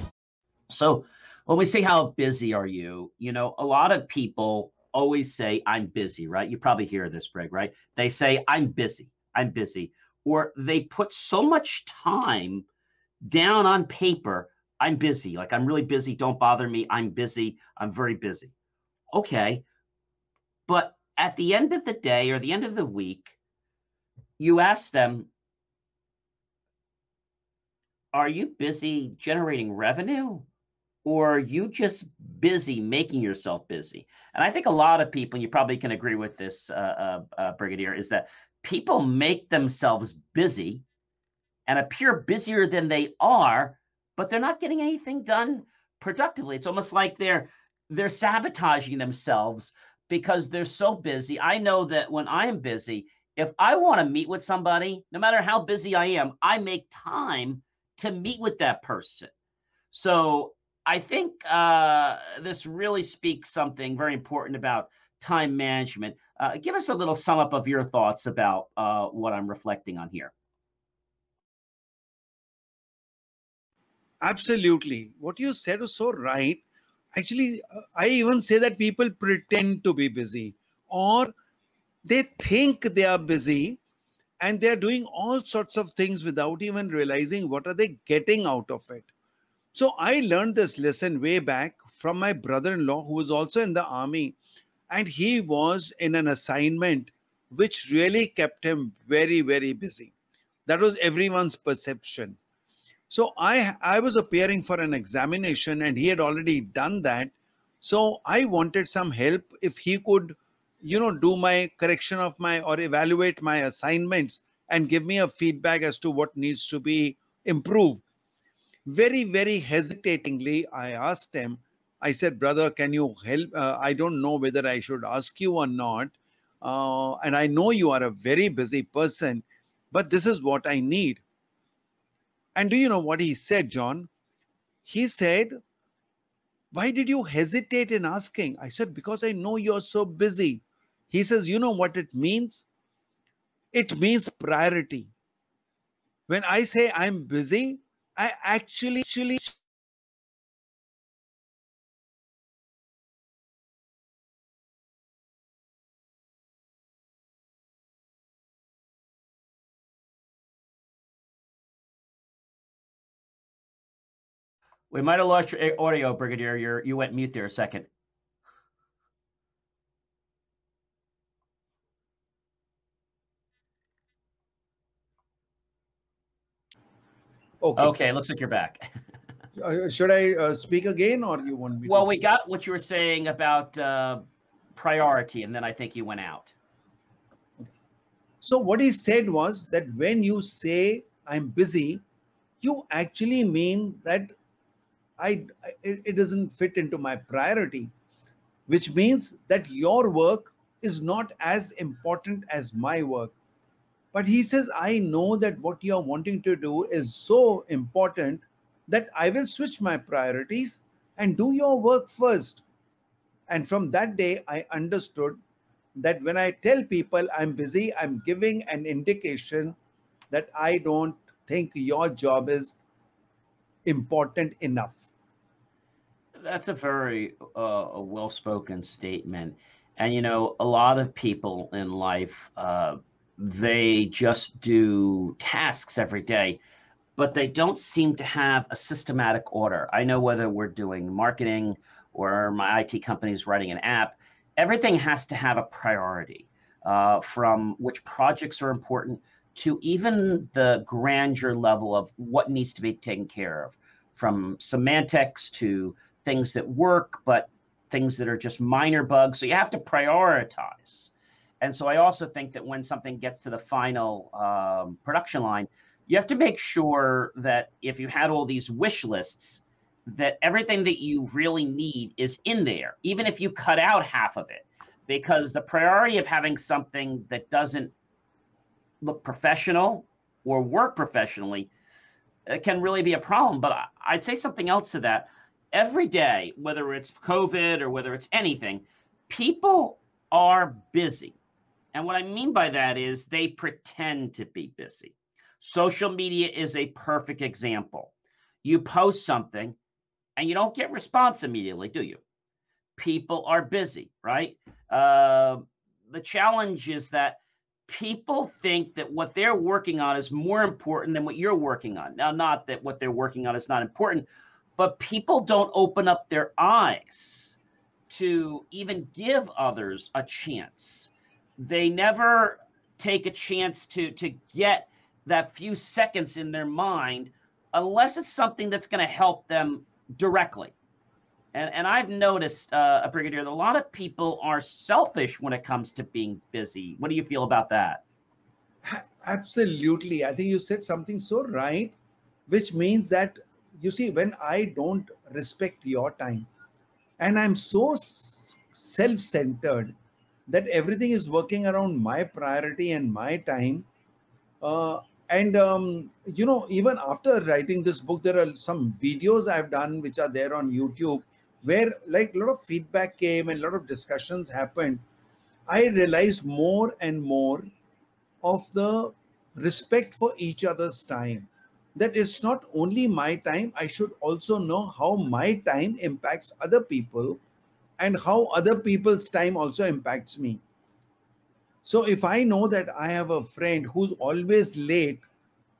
So when we say how busy are you, a lot of people always say, I'm busy, right? You probably hear this, Greg, right? They say, I'm busy. Or they put so much time down on paper, I'm busy. Like, I'm really busy. Don't bother me. I'm busy. I'm very busy. Okay. But at the end of the day or the end of the week, you ask them, are you busy generating revenue, or are you just busy making yourself busy? And I think a lot of people, and you probably can agree with this, Brigadier, is that people make themselves busy and appear busier than they are, but they're not getting anything done productively. It's almost like they're sabotaging themselves because they're so busy. I know that when I'm busy, if I want to meet with somebody, no matter how busy I am, I make time to meet with that person. So I think this really speaks something very important about time management. Give us a little sum up of your thoughts about what I'm reflecting on here. Absolutely. What you said is so right. Actually, I even say that people pretend to be busy, or they think they are busy and they're doing all sorts of things without even realizing what are they getting out of it. So I learned this lesson way back from my brother-in-law, who was also in the army, and he was in an assignment which really kept him very, very busy. That was everyone's perception. So I was appearing for an examination and he had already done that. So I wanted some help if he could, you know, do my correction of my or evaluate my assignments and give me a feedback as to what needs to be improved. Very, very hesitatingly, I asked him, I said, brother, can you help? I don't know whether I should ask you or not. And I know you are a very busy person, but this is what I need. And do you know what he said, John? He said, why did you hesitate in asking? I said, because I know you're so busy. He says, you know what it means? It means priority. When I say I'm busy, I actually we might have lost your audio, Brigadier. You went mute there a second. Okay, looks like you're back. Should I speak again, or you want me to? Well, we got what you were saying about priority, and then I think you went out. Okay. So what he said was that when you say I'm busy, you actually mean that it doesn't fit into my priority, which means that your work is not as important as my work. But he says, I know that what you're wanting to do is so important that I will switch my priorities and do your work first. And from that day, I understood that when I tell people I'm busy, I'm giving an indication that I don't think your job is important enough. That's a very well-spoken statement. And, you know, a lot of people in life, they just do tasks every day, but they don't seem to have a systematic order. I know whether we're doing marketing or my IT company is writing an app, everything has to have a priority, from which projects are important to even the grandeur level of what needs to be taken care of, from semantics to things that work, but things that are just minor bugs. So you have to prioritize. And so I also think that when something gets to the final production line, you have to make sure that if you had all these wish lists, that everything that you really need is in there, even if you cut out half of it, because the priority of having something that doesn't look professional or work professionally can really be a problem. But I'd say something else to that. Every day, whether it's COVID or whether it's anything, people are busy. And what I mean by that is they pretend to be busy. Social media is a perfect example. You post something and you don't get response immediately, do you? People are busy, right? The challenge is that people think that what they're working on is more important than what you're working on. Now, not that what they're working on is not important, but people don't open up their eyes to even give others a chance. They never take a chance to get that few seconds in their mind unless it's something that's going to help them directly. And I've noticed, Brigadier, that a lot of people are selfish when it comes to being busy. What do you feel about that? Absolutely. I think you said something so right, which means that, you see, when I don't respect your time and I'm so self-centered that everything is working around my priority and my time, And, you know, even after writing this book, there are some videos I've done which are there on YouTube where like a lot of feedback came and a lot of discussions happened. I realized more and more of the respect for each other's time, that it's not only my time, I should also know how my time impacts other people and how other people's time also impacts me. So if I know that I have a friend who's always late,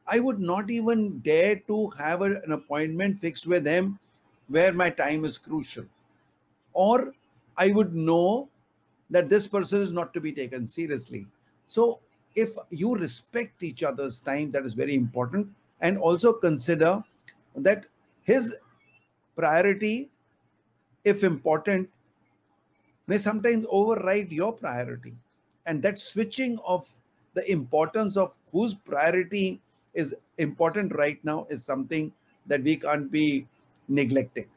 I would not even dare to have an appointment fixed with them where my time is crucial. Or I would know that this person is not to be taken seriously. So if you respect each other's time, that is very important. And also consider that his priority, if important, may sometimes override your priority. And that switching of the importance of whose priority is important right now is something that we can't be neglecting.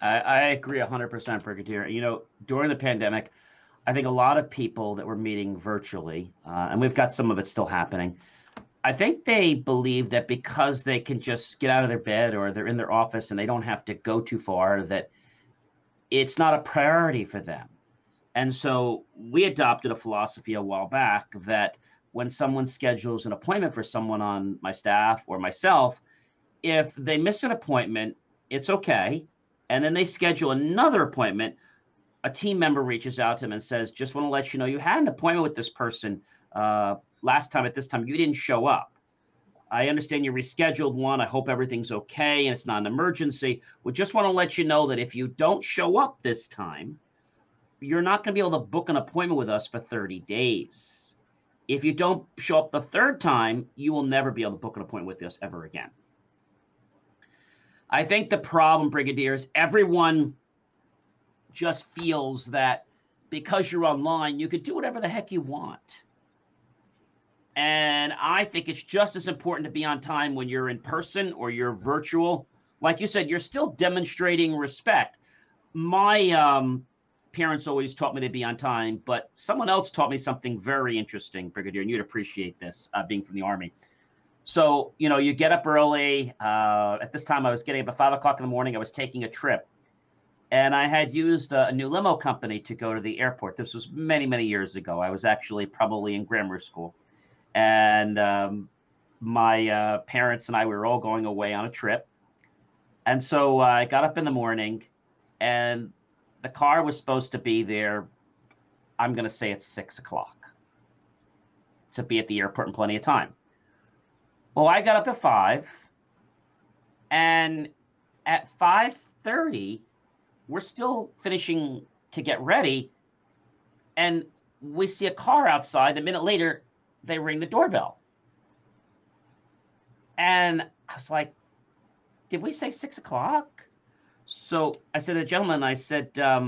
I agree 100%, Brigadier. You know, during the pandemic, I think a lot of people that were meeting virtually, and we've got some of it still happening, I think they believe that because they can just get out of their bed or they're in their office and they don't have to go too far, that it's not a priority for them. And so we adopted a philosophy a while back that when someone schedules an appointment for someone on my staff or myself, if they miss an appointment, it's okay. And then they schedule another appointment, a team member reaches out to them and says, just want to let you know you had an appointment with this person last time at this time. You didn't show up. I understand you rescheduled one. I hope everything's okay and it's not an emergency. We just want to let you know that if you don't show up this time, you're not going to be able to book an appointment with us for 30 days. If you don't show up the third time, you will never be able to book an appointment with us ever again. I think the problem, Brigadier, is everyone just feels that because you're online, you can do whatever the heck you want. And I think it's just as important to be on time when you're in person or you're virtual. Like you said, you're still demonstrating respect. My parents always taught me to be on time, but someone else taught me something very interesting, Brigadier, and you'd appreciate this, being from the Army. So, you know, you get up early. At this time, I was getting up at 5 o'clock in the morning. I was taking a trip, and I had used a new limo company to go to the airport. This was many, many years ago. I was actually probably in grammar school, and my parents and I, we were all going away on a trip. And so I got up in the morning, and the car was supposed to be there, I'm going to say it's 6 o'clock, to be at the airport in plenty of time. Well, I got up at 5, and at 5:30, we're still finishing to get ready, and we see a car outside. A minute later, they ring the doorbell. And I was like, did we say 6 o'clock? So I said to the gentleman, I said, I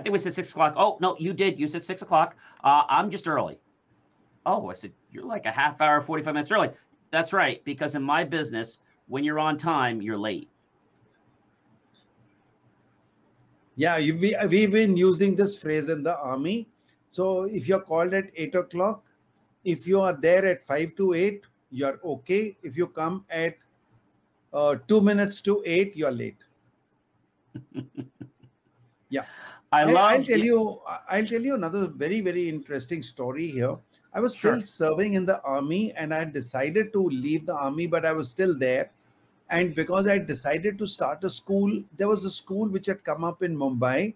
think we said 6 o'clock. Oh, no, you did. You said 6 o'clock. I'm just early. Oh, I said, you're like a half hour, 45 minutes early. That's right. Because in my business, when you're on time, you're late. Yeah, we've been using this phrase in the Army. So if you're called at 8 o'clock, if you are there at 7:55, you're okay. If you come at 2 minutes to 8, you're late. Yeah, I'll tell you another very, very interesting story here. I was still serving in the Army, and I had decided to leave the Army, but I was still there. And because I decided to start a school, there was a school which had come up in Mumbai,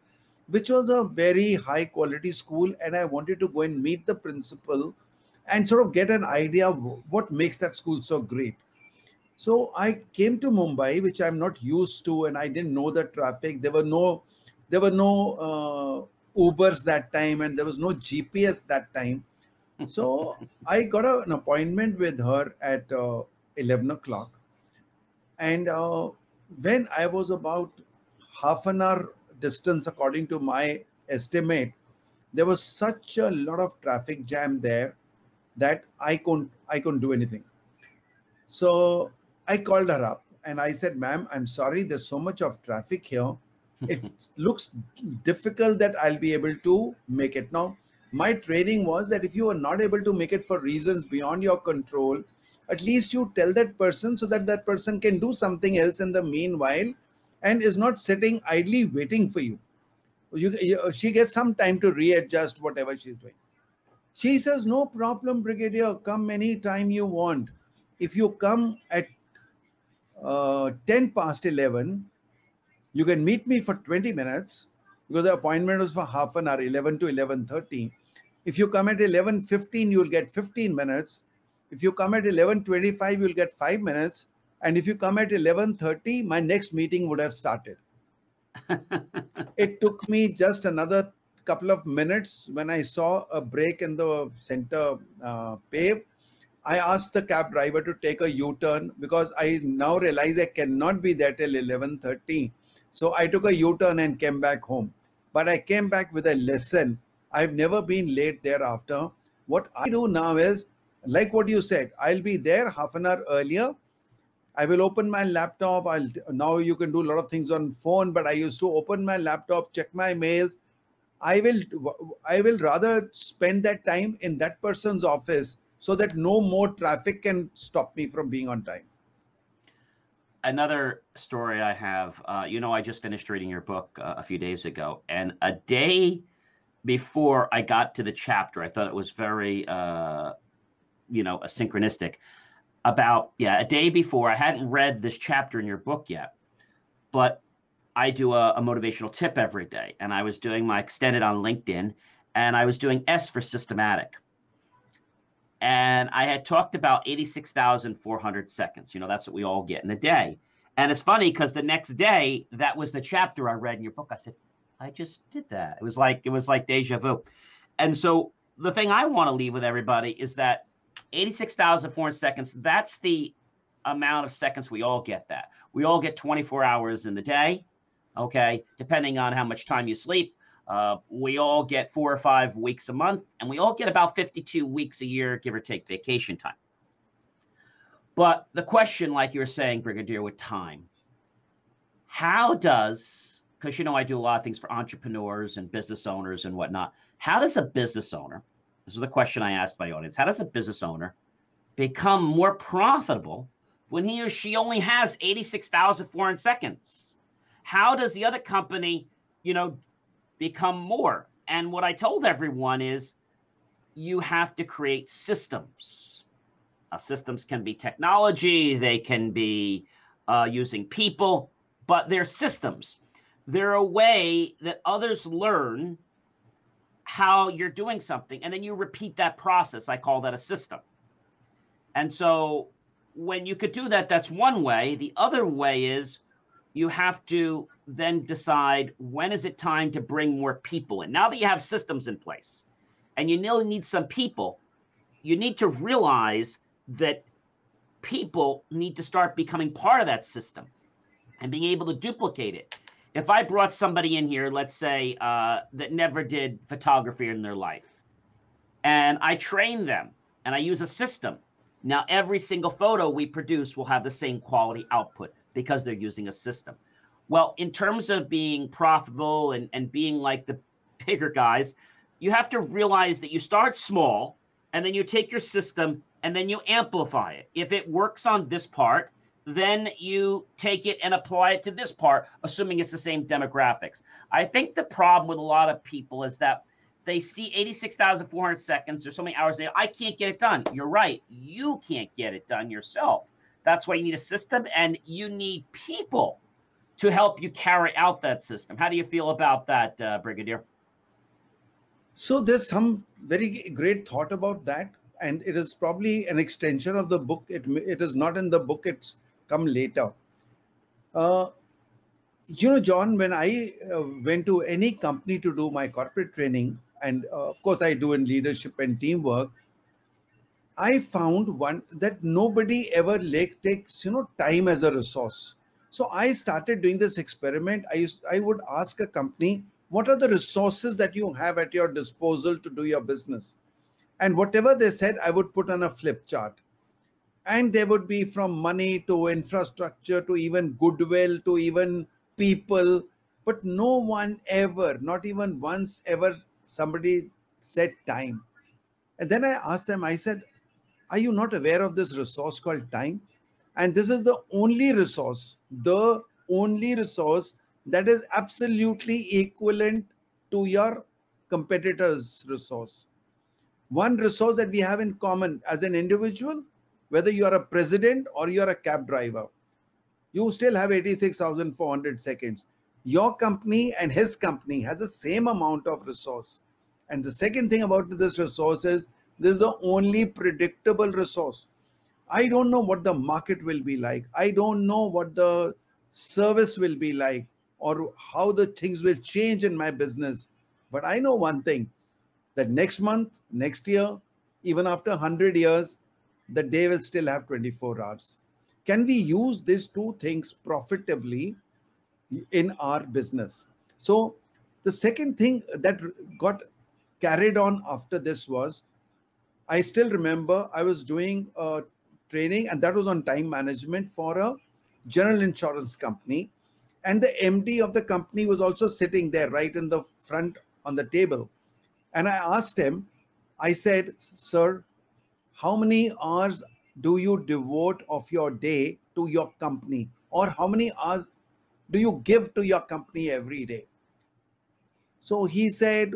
which was a very high quality school. And I wanted to go and meet the principal and sort of get an idea of what makes that school so great. So I came to Mumbai, which I'm not used to, and I didn't know the traffic. There were no Ubers that time, and there was no GPS that time. So I got an appointment with her at 11 o'clock. And when I was about half an hour distance, according to my estimate, there was such a lot of traffic jam there that I couldn't do anything. So I called her up and I said, ma'am, I'm sorry, there's so much of traffic here. It looks difficult that I'll be able to make it. Now, my training was that if you are not able to make it for reasons beyond your control, at least you tell that person so that that person can do something else in the meanwhile and is not sitting idly waiting for you. She gets some time to readjust whatever she's doing. She says, no problem, Brigadier, come any time you want. If you come at 10 past 11, you can meet me for 20 minutes because the appointment was for half an hour, 11 to 11:30. If you come at 11:15, you'll get 15 minutes. If you come at 11:25, you'll get 5 minutes. And if you come at 11:30, my next meeting would have started. It took me just another couple of minutes. When I saw a break in the center pave, I asked the cab driver to take a U-turn because I now realize I cannot be there till 11:30. So I took a U-turn and came back home. But I came back with a lesson. I've never been late thereafter. What I do now is, like what you said, I'll be there half an hour earlier. I will open my laptop. Now you can do a lot of things on phone, but I used to open my laptop, check my mails. I will rather spend that time in that person's office so that no more traffic can stop me from being on time. Another story I have, I just finished reading your book a few days ago, and a day before I got to the chapter, I thought it was very, synchronistic. A day before, I hadn't read this chapter in your book yet, but I do a motivational tip every day, and I was doing my extended on LinkedIn, and I was doing S for systematic. And I had talked about 86,400 seconds. That's what we all get in a day. And it's funny because the next day, that was the chapter I read in your book. I said, I just did that. It was like deja vu. And so the thing I want to leave with everybody is that 86,400 seconds, that's the amount of seconds we all get that. We all get 24 hours in the day, okay, depending on how much time you sleep. We all get 4 or 5 weeks a month, and we all get about 52 weeks a year, give or take, vacation time. But the question, like you were saying, Brigadier, with time, how does, because I do a lot of things for entrepreneurs and business owners and whatnot, how does a business owner, this is the question I asked my audience, how does a business owner become more profitable when he or she only has 86,400 seconds? How does the other company, become more? And what I told everyone is you have to create systems. Now, systems can be technology, they can be using people, but they're systems. They're a way that others learn how you're doing something, and then you repeat that process. I call that a system. And so when you could do that, that's one way. The other way is you have to then decide when is it time to bring more people in. Now that you have systems in place and you need some people, you need to realize that people need to start becoming part of that system and being able to duplicate it. If I brought somebody in here, let's say, that never did photography in their life, and I train them and I use a system. Now, every single photo we produce will have the same quality output because they're using a system. Well, in terms of being profitable and being like the bigger guys, you have to realize that you start small and then you take your system and then you amplify it. If it works on this part, then you take it and apply it to this part, assuming it's the same demographics. I think the problem with a lot of people is that they see 86,400 seconds or so many hours. I can't get it done. You're right. You can't get it done yourself. That's why you need a system and you need people to help you carry out that system. How do you feel about that, Brigadier? So there's some very great thought about that. And it is probably an extension of the book. It is not in the book. It's come later. John, when I went to any company to do my corporate training, and of course I do in leadership and teamwork, I found one that nobody ever takes, time as a resource. So I started doing this experiment. I would ask a company, what are the resources that you have at your disposal to do your business? And whatever they said, I would put on a flip chart. And there would be from money to infrastructure to even goodwill to even people. But no one ever, not even once ever, somebody said time. And then I asked them, I said, Are you not aware of this resource called time? And this is the only resource that is absolutely equivalent to your competitor's resource. One resource that we have in common as an individual, whether you are a president or you are a cab driver, you still have 86,400 seconds. Your company and his company has the same amount of resource. And the second thing about this resource is this is the only predictable resource. I don't know what the market will be like. I don't know what the service will be like or how the things will change in my business. But I know one thing, that next month, next year, even after 100 years, the day will still have 24 hours. Can we use these two things profitably in our business? So the second thing that got carried on after this was, I still remember I was doing a training, and that was on time management for a general insurance company. And the MD of the company was also sitting there right in the front on the table. And I asked him, I said, sir, how many hours do you devote of your day to your company? Or how many hours do you give to your company every day? So he said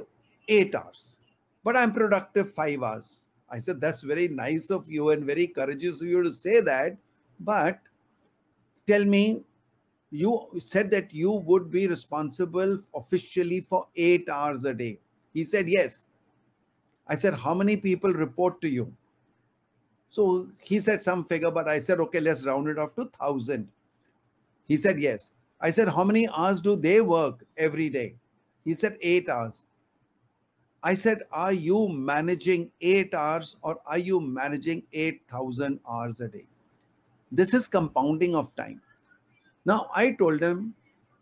8 hours, but I'm productive 5 hours. I said, that's very nice of you and very courageous of you to say that. But tell me, you said that you would be responsible officially for 8 hours a day. He said, yes. I said, how many people report to you? So he said some figure, but I said, okay, let's round it off to 1,000. He said, yes. I said, how many hours do they work every day? He said, 8 hours. I said, are you managing 8 hours or are you managing 8,000 hours a day? This is compounding of time. Now I told him,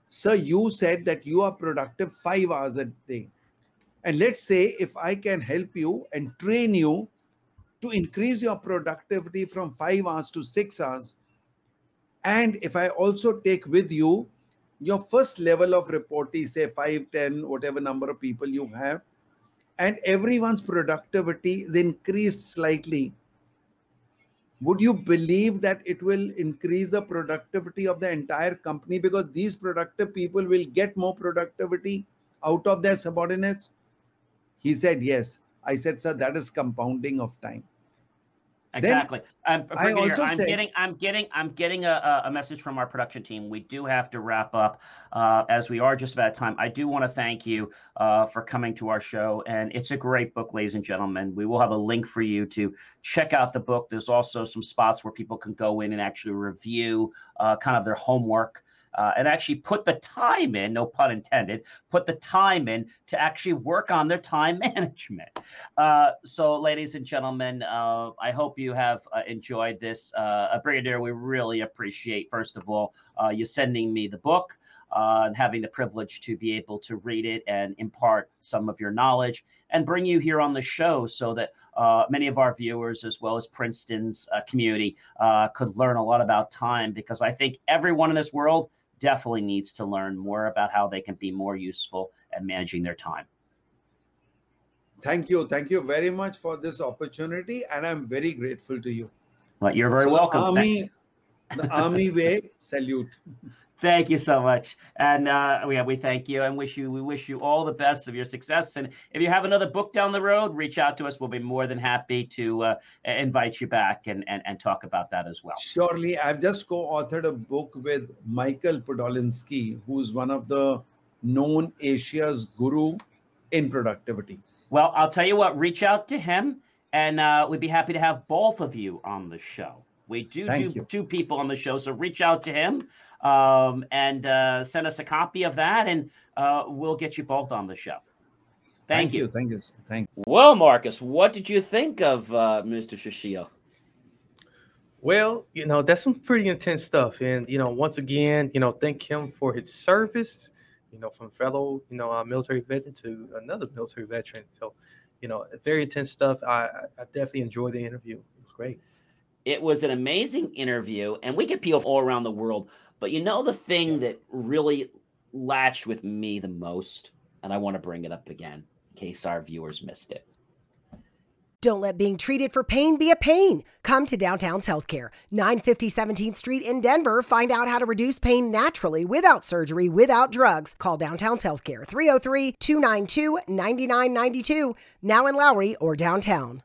sir, you said that you are productive 5 hours a day. And let's say if I can help you and train you to increase your productivity from 5 hours to 6 hours. And if I also take with you your first level of reportee, say 5, 10, whatever number of people you have, and everyone's productivity is increased slightly, would you believe that it will increase the productivity of the entire company? Because these productive people will get more productivity out of their subordinates? He said, yes. I said, sir, that is compounding of time. Exactly. I'm getting a message from our production team. We do have to wrap up as we are just about time. I do want to thank you for coming to our show. And it's a great book, ladies and gentlemen. We will have a link for you to check out the book. There's also some spots where people can go in and actually review kind of their homework. And actually put the time in, no pun intended, put the time in to actually work on their time management. So ladies and gentlemen, I hope you have enjoyed this. Brigadier, we really appreciate, first of all, you sending me the book and having the privilege to be able to read it and impart some of your knowledge and bring you here on the show so that many of our viewers, as well as Princeton's community, could learn a lot about time, because I think everyone in this world definitely needs to learn more about how they can be more useful at managing their time. Thank you. Thank you very much for this opportunity. And I'm very grateful to you. Well, you're very welcome. The Army way, salute. Thank you so much. And we thank you and we wish you all the best of your success. And if you have another book down the road, reach out to us. We'll be more than happy to invite you back and talk about that as well. Surely. I've just co-authored a book with Michael Podolinsky, who's one of the known Asia's guru in productivity. Well, I'll tell you what, reach out to him and we'd be happy to have both of you on the show. We do two people on the show, so reach out to him and send us a copy of that, and we'll get you both on the show. Thank you. Thank you. Well, Marcus, what did you think of Mr. Sushil? Well, that's some pretty intense stuff. And, once again, thank him for his service, from fellow, military veteran to another military veteran. So, very intense stuff. I definitely enjoyed the interview. It was great. It was an amazing interview, and we could peel all around the world. But the thing that really latched with me the most, and I want to bring it up again in case our viewers missed it. Don't let being treated for pain be a pain. Come to Downtown's Healthcare, 950 17th Street in Denver. Find out how to reduce pain naturally, without surgery, without drugs. Call Downtown's Healthcare, 303-292-9992, now in Lowry or downtown.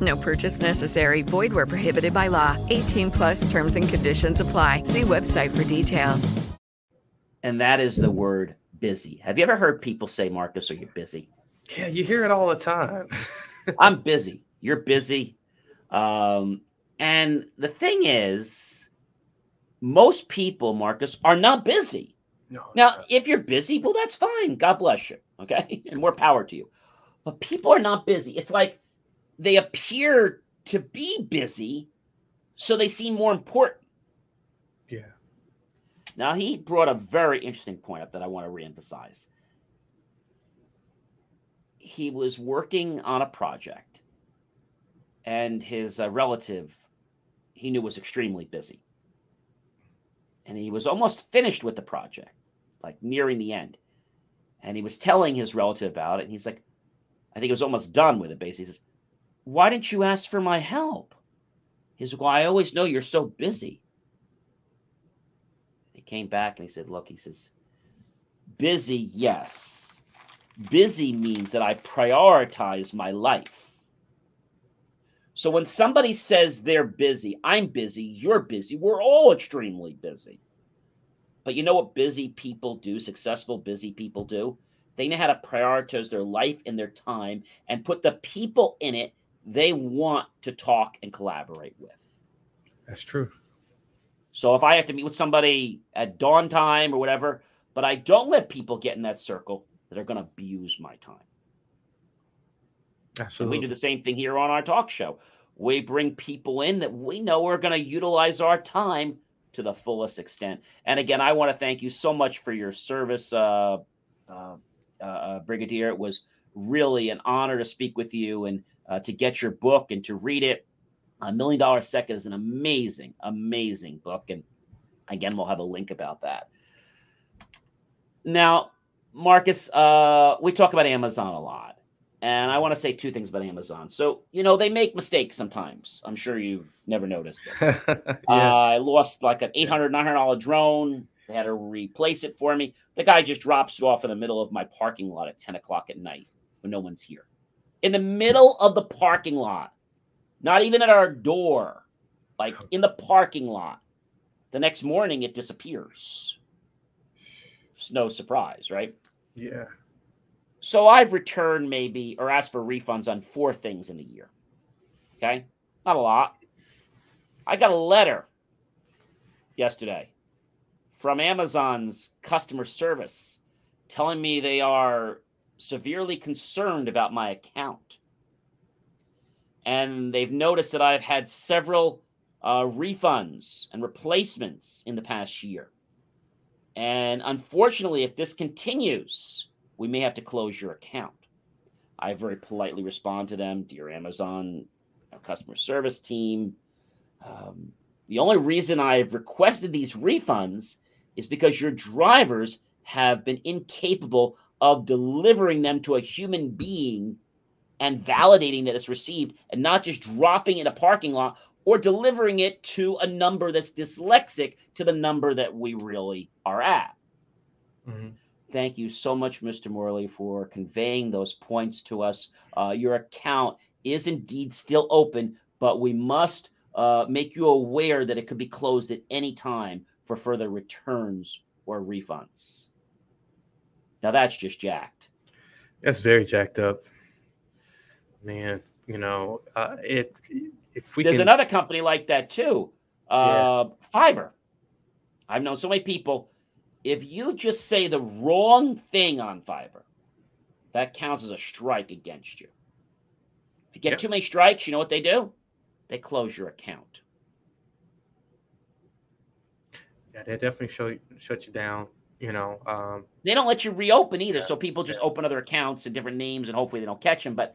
No purchase necessary. Void where prohibited by law. 18 plus terms and conditions apply. See website for details. And that is the word busy. Have you ever heard people say, Marcus, are you busy? Yeah, you hear it all the time. I'm busy. You're busy. And the thing is, most people, Marcus, are not busy. No. If you're busy, well, that's fine. God bless you. Okay. And more power to you. But people are not busy. It's like they appear to be busy, so they seem more important. Yeah. Now, he brought a very interesting point up that I want to reemphasize. He was working on a project, and his relative, he knew, was extremely busy. And he was almost finished with the project, like nearing the end. And he was telling his relative about it, and he's like, I think he was almost done with it, basically. He says, why didn't you ask for my help? He's like, well, I always know you're so busy. He came back and he said, look, he says, busy, yes. Busy means that I prioritize my life. So when somebody says they're busy, I'm busy, you're busy, we're all extremely busy. But you know what busy people do, successful busy people do? They know how to prioritize their life and their time and put the people in it they want to talk and collaborate with. That's true. So if I have to meet with somebody at dawn time or whatever, but I don't let people get in that circle that are going to abuse my time. Absolutely. And we do the same thing here on our talk show. We bring people in that we know are going to utilize our time to the fullest extent. And again, I want to thank you so much for your service, Brigadier. It was really an honor to speak with you and to get your book and to read it. $1 Million Dollar Second is an amazing, amazing book. And again, we'll have a link about that. Now, Marcus, we talk about Amazon a lot. And I want to say two things about Amazon. So, you know, they make mistakes sometimes. I'm sure you've never noticed this. I lost like an $800, $900 drone. They had to replace it for me. The guy just drops it off in the middle of my parking lot at 10 o'clock at night when no one's here. In the middle of the parking lot, not even at our door, like in the parking lot. The next morning, it disappears. It's no surprise, right? Yeah. So I've returned maybe or asked for refunds on 4 things in a year. Okay? Not a lot. I got a letter yesterday from Amazon's customer service telling me they are severely concerned about my account. And they've noticed that I've had several refunds and replacements in the past year. And unfortunately, if this continues, we may have to close your account. I very politely respond to them, dear Amazon customer service team. The only reason I've requested these refunds is because your drivers have been incapable of delivering them to a human being and validating that it's received and not just dropping it in a parking lot or delivering it to a number that's dyslexic to the number that we really are at. Mm-hmm. Thank you so much, Mr. Morley, for conveying those points to us. Your account is indeed still open, but we must make you aware that it could be closed at any time for further returns or refunds. Now that's just jacked. That's very jacked up. Man, you know, if we There's another company like that too, Fiverr. I've known so many people. If you just say the wrong thing on Fiverr, that counts as a strike against you. If you get too many strikes, you know what they do? They close your account. Yeah, they definitely shut you down. You know, they don't let you reopen either. Yeah, so people just open other accounts and different names, and hopefully they don't catch them. But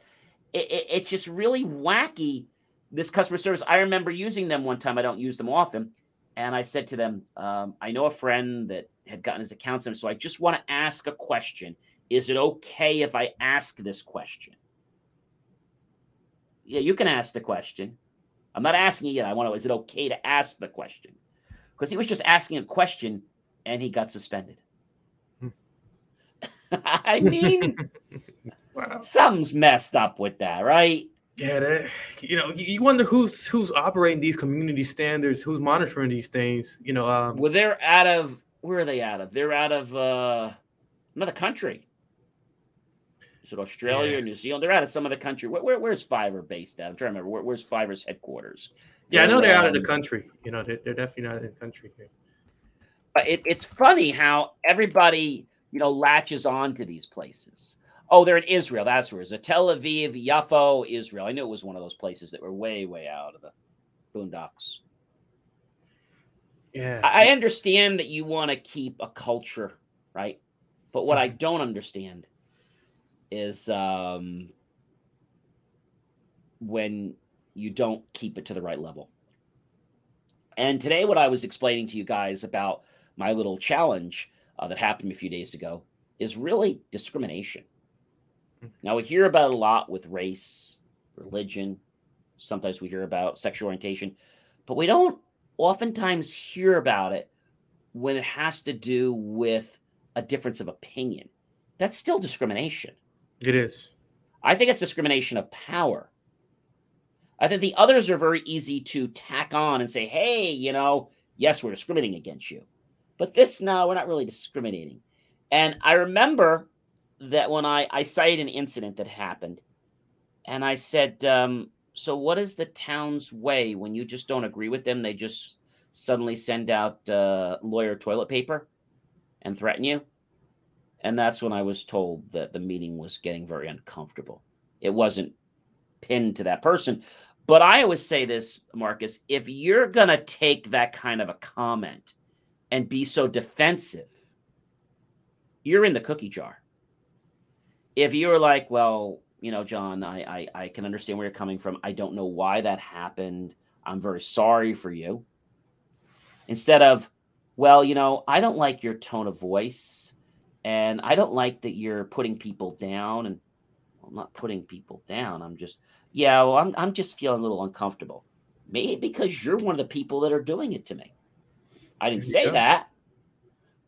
it's just really wacky, this customer service. I remember using them one time. I don't use them often. And I said to them, I know a friend that had gotten his accounts in, so I just want to ask a question. Is it okay if I ask this question? Yeah, you can ask the question. I'm not asking it yet. I want to know, is it okay to ask the question? Because he was just asking a question and he got suspended. I mean, wow. Something's messed up with that, right? Yeah, you know, you wonder who's operating these community standards, who's monitoring these things. You know, well, they're out of where are they out of? They're out of another country. Is it Australia or New Zealand? They're out of some other country. Where's Fiverr based at? I'm trying to remember. Where's Fiverr's headquarters? Yeah, I know they're out of the country. You know, they're definitely not in the country here. But it's funny how everybody, you know, latches on to these places. Oh, they're in Israel. That's where it is. Tel Aviv, Yafo, Israel. I knew it was one of those places that were way, way out of the boondocks. Yeah. I understand that you want to keep a culture, right? But what I don't understand is when you don't keep it to the right level. And today, what I was explaining to you guys about my little challenge that happened a few days ago is really discrimination. Now, we hear about it a lot with race, religion. Sometimes we hear about sexual orientation, but we don't oftentimes hear about it when it has to do with a difference of opinion. That's still discrimination. It is. I think it's discrimination of power. I think the others are very easy to tack on and say, hey, you know, yes, we're discriminating against you. But this, no, we're not really discriminating. And I remember that when I cited an incident that happened, and I said, so what is the town's way when you just don't agree with them? They just suddenly send out lawyer toilet paper and threaten you. And that's when I was told that the meeting was getting very uncomfortable. It wasn't pinned to that person. But I always say this, Marcus, if you're going to take that kind of a comment and be so defensive, you're in the cookie jar. If you were like, well, you know, John, I can understand where you're coming from. I don't know why that happened. I'm very sorry for you. Instead of, well, you know, I don't like your tone of voice. And I don't like that you're putting people down. And well, I'm not putting people down. I'm just, yeah, well, I'm just feeling a little uncomfortable. Maybe because you're one of the people that are doing it to me. I didn't say that.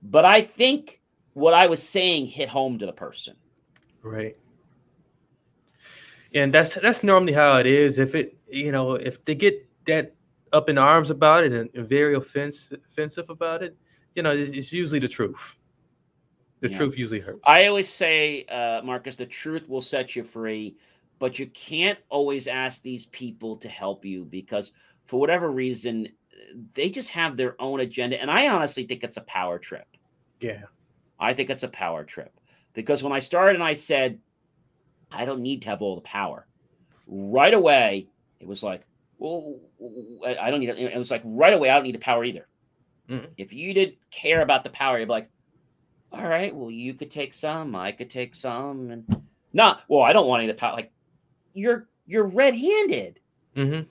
But I think what I was saying hit home to the person. Right. And that's normally how it is. If it, you know, if they get that up in arms about it and very offensive about it, you know, it's usually the truth. The truth usually hurts. I always say, Marcus, the truth will set you free, but you can't always ask these people to help you because for whatever reason, they just have their own agenda. And I honestly think it's a power trip. Yeah. I think it's a power trip. Because when I started and I said, I don't need to have all the power, right away, it was like, well, I don't need it. It was like, right away, I don't need the power either. Mm-hmm. If you didn't care about the power, you'd be like, all right, well, you could take some, I could take some. And not, well, I don't want any of the power. Like, you're red-handed. Mm-hmm.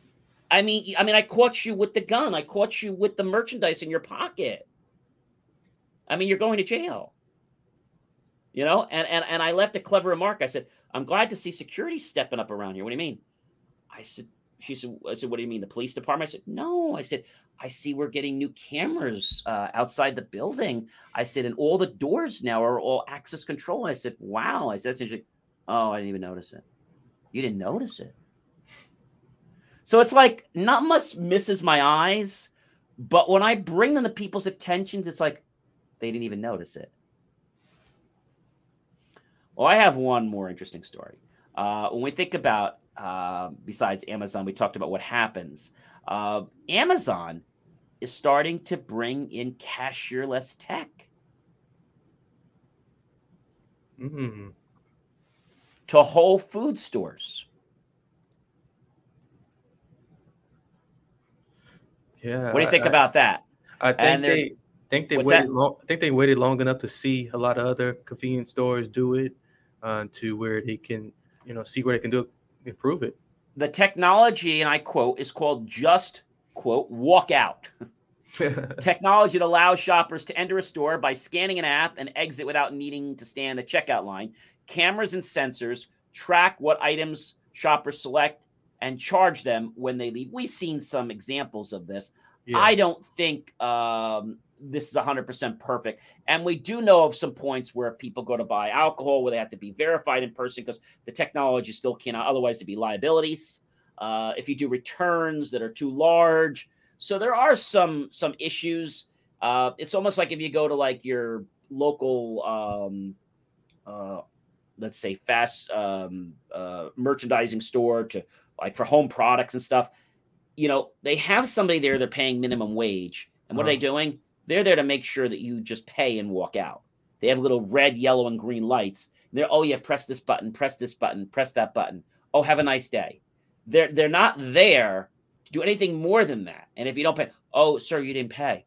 I mean, I caught you with the gun. I caught you with the merchandise in your pocket. I mean, you're going to jail. You know, and I left a clever remark. I said, I'm glad to see security stepping up around here. What do you mean? I said, what do you mean? The police department? I said, no. I said, I see we're getting new cameras outside the building. I said, and all the doors now are all access control. And I said, wow. I said, that's interesting. Oh, I didn't even notice it. You didn't notice it. So it's like not much misses my eyes, but when I bring them to people's attentions, it's like they didn't even notice it. Well, I have one more interesting story. When we think about, besides Amazon, we talked about what happens. Amazon is starting to bring in cashierless tech. Mm-hmm. To Whole Foods stores. Yeah. What do you think about that? I think think they waited long enough to see a lot of other convenience stores do it, to where they can, you know, see where they can do it, improve it. The technology, and I quote, is called just, quote, walk out. Technology that allows shoppers to enter a store by scanning an app and exit without needing to stand a checkout line. Cameras and sensors track what items shoppers select and charge them when they leave. We've seen some examples of this. Yeah. I don't think this is 100% perfect. And we do know of some points where people go to buy alcohol where they have to be verified in person because the technology still cannot. Otherwise, there'd be liabilities. If you do returns that are too large. So there are some issues. It's almost like if you go to like your local, let's say fast merchandising store to like for home products and stuff, you know, they have somebody there, they're paying minimum wage. And what are they doing? They're there to make sure that you just pay and walk out. They have little red, yellow, and green lights. They're, oh yeah, press this button, press this button, press that button. Oh, have a nice day. They're not there to do anything more than that. And if you don't pay, oh, sir, you didn't pay.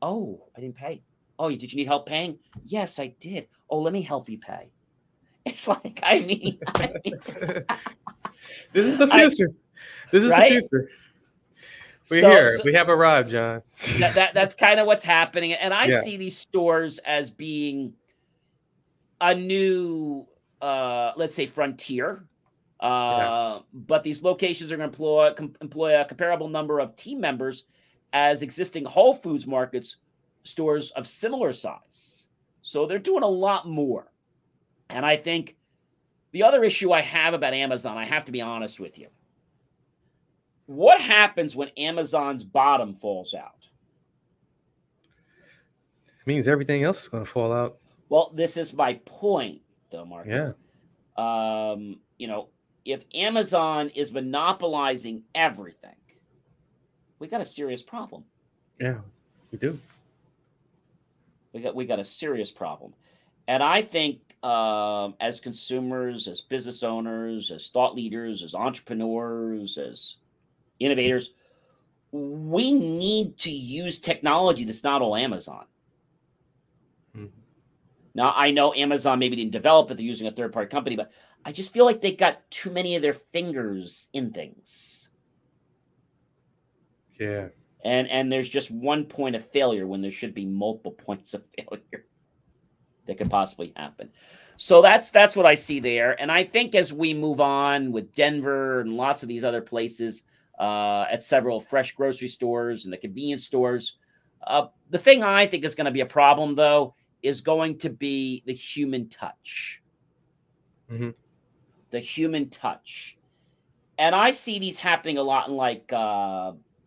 Oh, I didn't pay. Oh, did you need help paying? Yes, I did. Oh, let me help you pay. It's like, I mean this is the future. The future. We're here. We have arrived, John. That's kind of what's happening. And I see these stores as being a new, let's say, frontier. But these locations are going to employ a comparable number of team members as existing Whole Foods markets, stores of similar size. So they're doing a lot more. And I think the other issue I have about Amazon, I have to be honest with you. What happens when Amazon's bottom falls out? It means everything else is going to fall out. Well, this is my point, though, Marcus. Yeah. If Amazon is monopolizing everything, we got a serious problem. Yeah, we do. We got a serious problem. And I think as consumers, as business owners, as thought leaders, as entrepreneurs, as innovators, we need to use technology that's not all Amazon. Mm-hmm. Now, I know Amazon maybe didn't develop it. They're using a third-party company, but I just feel like they got too many of their fingers in things. Yeah. And there's just one point of failure when there should be multiple points of failure that could possibly happen. So that's what I see there. And I think as we move on with Denver and lots of these other places at several fresh grocery stores and the convenience stores, the thing I think is going to be a problem, though, is going to be the human touch. Mm-hmm. The human touch. And I see these happening a lot in like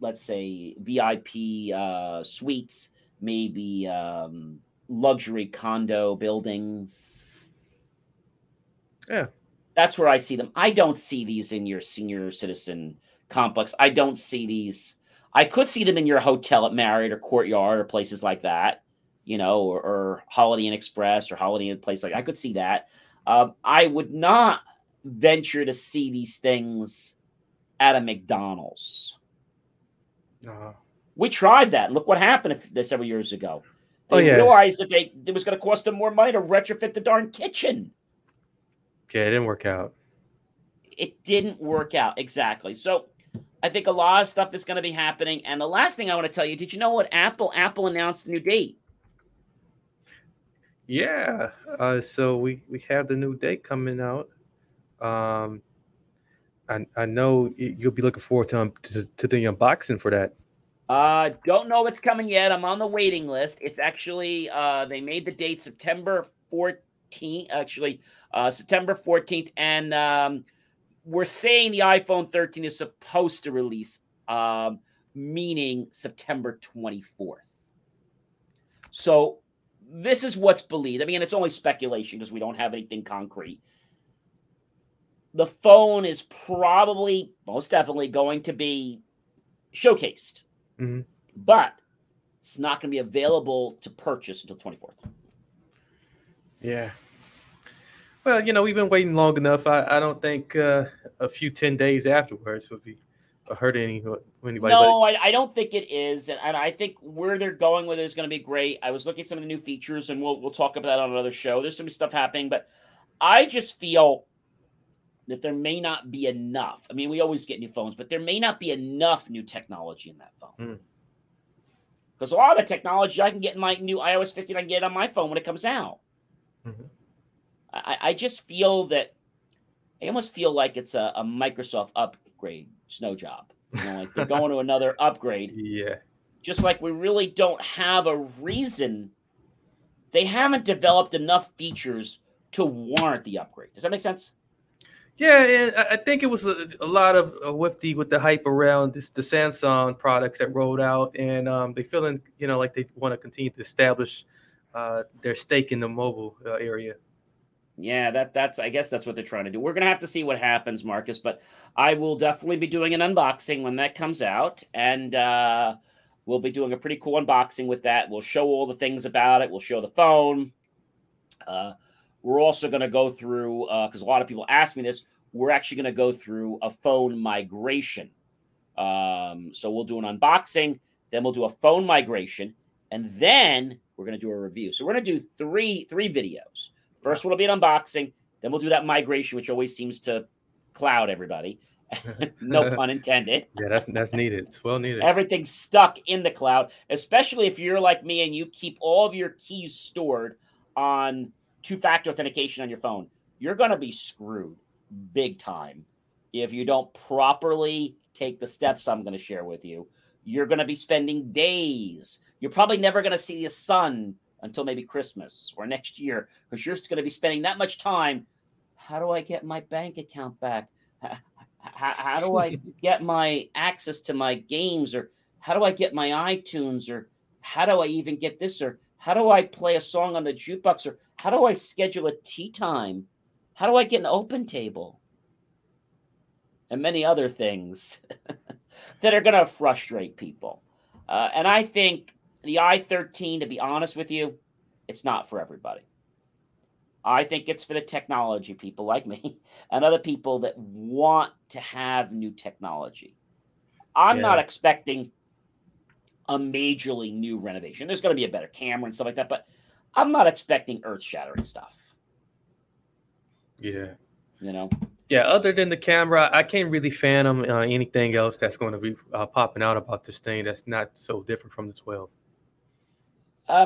let's say VIP suites, maybe luxury condo buildings. Yeah. That's where I see them. I don't see these in your senior citizen complex. I don't see these. I could see them in your hotel at Marriott or Courtyard or places like that, or Holiday Inn Express or Holiday Inn Place. Like I could see that. I would not venture to see these things at a McDonald's. We tried that. Look what happened several years ago. They realized that it was going to cost them more money to retrofit the darn kitchen. Yeah, it didn't work out. It didn't work out, exactly. So I think a lot of stuff is going to be happening. And the last thing I want to tell you, did you know what Apple announced a new date? Yeah. So we have the new date coming out. I know you'll be looking forward to the unboxing for that. Don't know what's coming yet. I'm on the waiting list. It's actually, they made the date September 14th, actually, September 14th. And we're saying the iPhone 13 is supposed to release, meaning September 24th. So this is what's believed. I mean, it's only speculation because we don't have anything concrete. The phone is probably, most definitely going to be showcased. Mm-hmm. But it's not going to be available to purchase until 24th. Yeah. Well, you know, we've been waiting long enough. I don't think a few 10 days afterwards would be hurt anybody. No, I don't think it is. And I think where they're going with it is going to be great. I was looking at some of the new features, and we'll talk about that on another show. There's some stuff happening, but I just feel that there may not be enough. I mean, we always get new phones, but there may not be enough new technology in that phone. Because a lot of the technology I can get in my new iOS 15, I can get it on my phone when it comes out. Mm-hmm. I just feel that, I almost feel like it's a Microsoft upgrade snow job. You know, like they're going to another upgrade. Yeah. Just like we really don't have a reason. They haven't developed enough features to warrant the upgrade. Does that make sense? Yeah, and I think it was a lot of whiffy with the hype around the Samsung products that rolled out, and they feeling, you know, like they want to continue to establish their stake in the mobile area. Yeah, that's I guess that's what they're trying to do. We're going to have to see what happens, Marcus, but I will definitely be doing an unboxing when that comes out, and we'll be doing a pretty cool unboxing with that. We'll show all the things about it. We'll show the phone. We're also going to go through, because a lot of people ask me this, we're actually going to go through a phone migration. So we'll do an unboxing, then we'll do a phone migration, and then we're going to do a review. So we're going to do three videos. First one will be an unboxing, then we'll do that migration, which always seems to cloud everybody. No pun intended. Yeah, that's needed. It's well needed. Everything's stuck in the cloud, especially if you're like me and you keep all of your keys stored on two-factor authentication on your phone. You're going to be screwed big time if you don't properly take the steps I'm going to share with you. You're going to be spending days. You're probably never going to see the sun until maybe Christmas or next year, because you're just going to be spending that much time. How do I get my bank account back? How do I get my access to my games? Or how do I get my iTunes? Or how do I even get this? Or how do I play a song on the jukebox? Or how do I schedule a tea time? How do I get an open table? And many other things that are going to frustrate people. And I think the i13, to be honest with you, it's not for everybody. I think it's for the technology people like me and other people that want to have new technology. I'm not expecting a majorly new renovation. There's going to be a better camera and stuff like that, but I'm not expecting earth-shattering stuff. Yeah. You know? Yeah, other than the camera, I can't really fan them anything else that's going to be popping out about this thing that's not so different from the 12.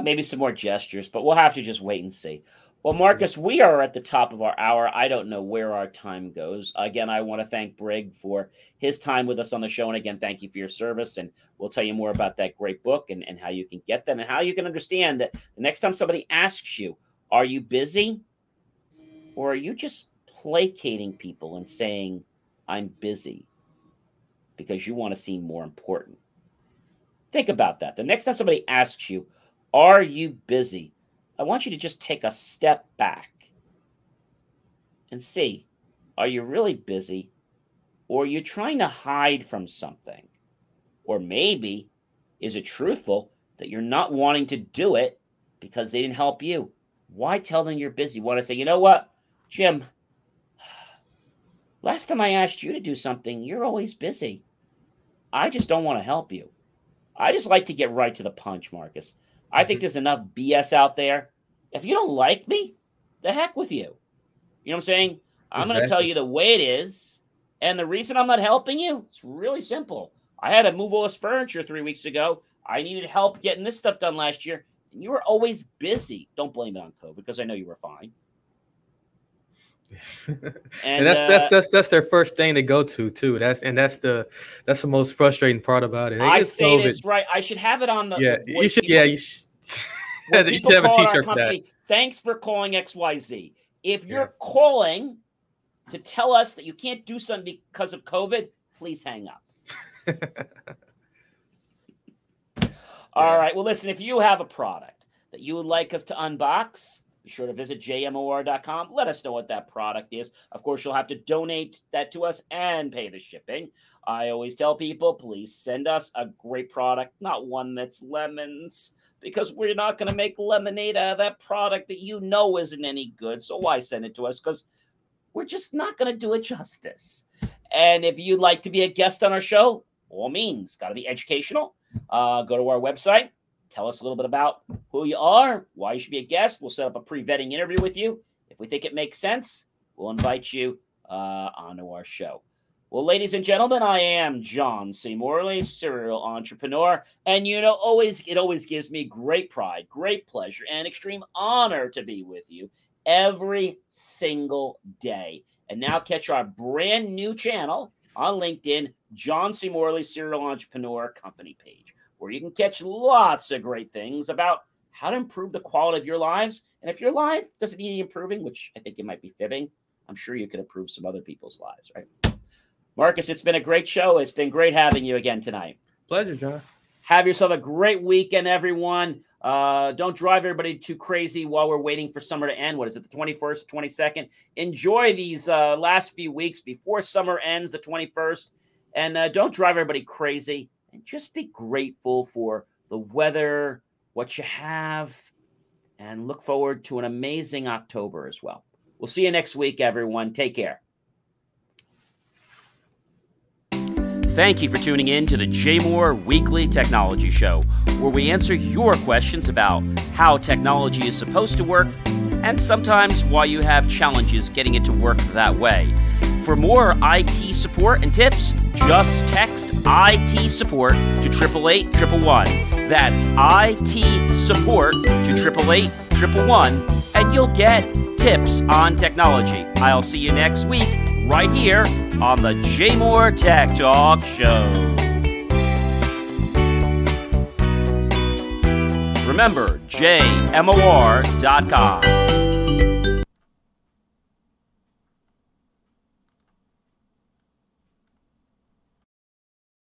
Maybe some more gestures, but we'll have to just wait and see. Well, Marcus, we are at the top of our hour. I don't know where our time goes. Again, I want to thank Brig for his time with us on the show. And again, thank you for your service. And we'll tell you more about that great book and how you can get that and how you can understand that the next time somebody asks you, are you busy? Or are you just placating people and saying, I'm busy? Because you want to seem more important. Think about that. The next time somebody asks you, are you busy? I want you to just take a step back and see, are you really busy, or are you trying to hide from something? Or maybe, is it truthful that you're not wanting to do it because they didn't help you? Why tell them you're busy? Want to say, you know what, Jim, last time I asked you to do something, you're always busy. I just don't want to help you. I just like to get right to the punch, Marcus. I think there's enough BS out there. If you don't like me, the heck with you. You know what I'm saying? I'm going to tell you the way it is. And the reason I'm not helping you, it's really simple. I had to move all this furniture 3 weeks ago. I needed help getting this stuff done last year. And you were always busy. Don't blame it on COVID, because I know you were fine. And that's their first thing to go to too. That's the most frustrating part about it. I say this right. I should have it on the. Yeah, you should. Yeah, you should. You should have a T-shirt for that. Thanks for calling XYZ. If you're calling to tell us that you can't do something because of COVID, please hang up. All right. Well, listen. If you have a product that you would like us to unbox, be sure to visit jmor.com. Let us know what that product is. Of course, you'll have to donate that to us and pay the shipping. I always tell people, please send us a great product, not one that's lemons, because we're not going to make lemonade out of that product that you know isn't any good. So why send it to us? Because we're just not going to do it justice. And if you'd like to be a guest on our show, all means, got to be educational. Go to our website. Tell us a little bit about who you are, why you should be a guest. We'll set up a pre-vetting interview with you. If we think it makes sense, we'll invite you onto our show. Well, ladies and gentlemen, I am John C. Morley, serial entrepreneur. And, you know, it always gives me great pride, great pleasure, and extreme honor to be with you every single day. And now catch our brand new channel on LinkedIn, John C. Morley, serial entrepreneur company page, where you can catch lots of great things about how to improve the quality of your lives. And if your life doesn't need any improving, which I think it might be fibbing, I'm sure you could improve some other people's lives, right? Marcus, it's been a great show. It's been great having you again tonight. Pleasure, John. Have yourself a great weekend, everyone. Don't drive everybody too crazy while we're waiting for summer to end. What is it, the 21st, 22nd? Enjoy these last few weeks before summer ends, the 21st. And don't drive everybody crazy. And just be grateful for the weather, what you have, and look forward to an amazing October as well. We'll see you next week, everyone. Take care. Thank you for tuning in to the JMOR Weekly Technology Show, where we answer your questions about how technology is supposed to work and sometimes why you have challenges getting it to work that way. For more IT support and tips, just text IT support to 888-111. That's IT support to 888-111, and you'll get tips on technology. I'll see you next week right here on the JMOR Tech Talk Show. Remember, jmor.com.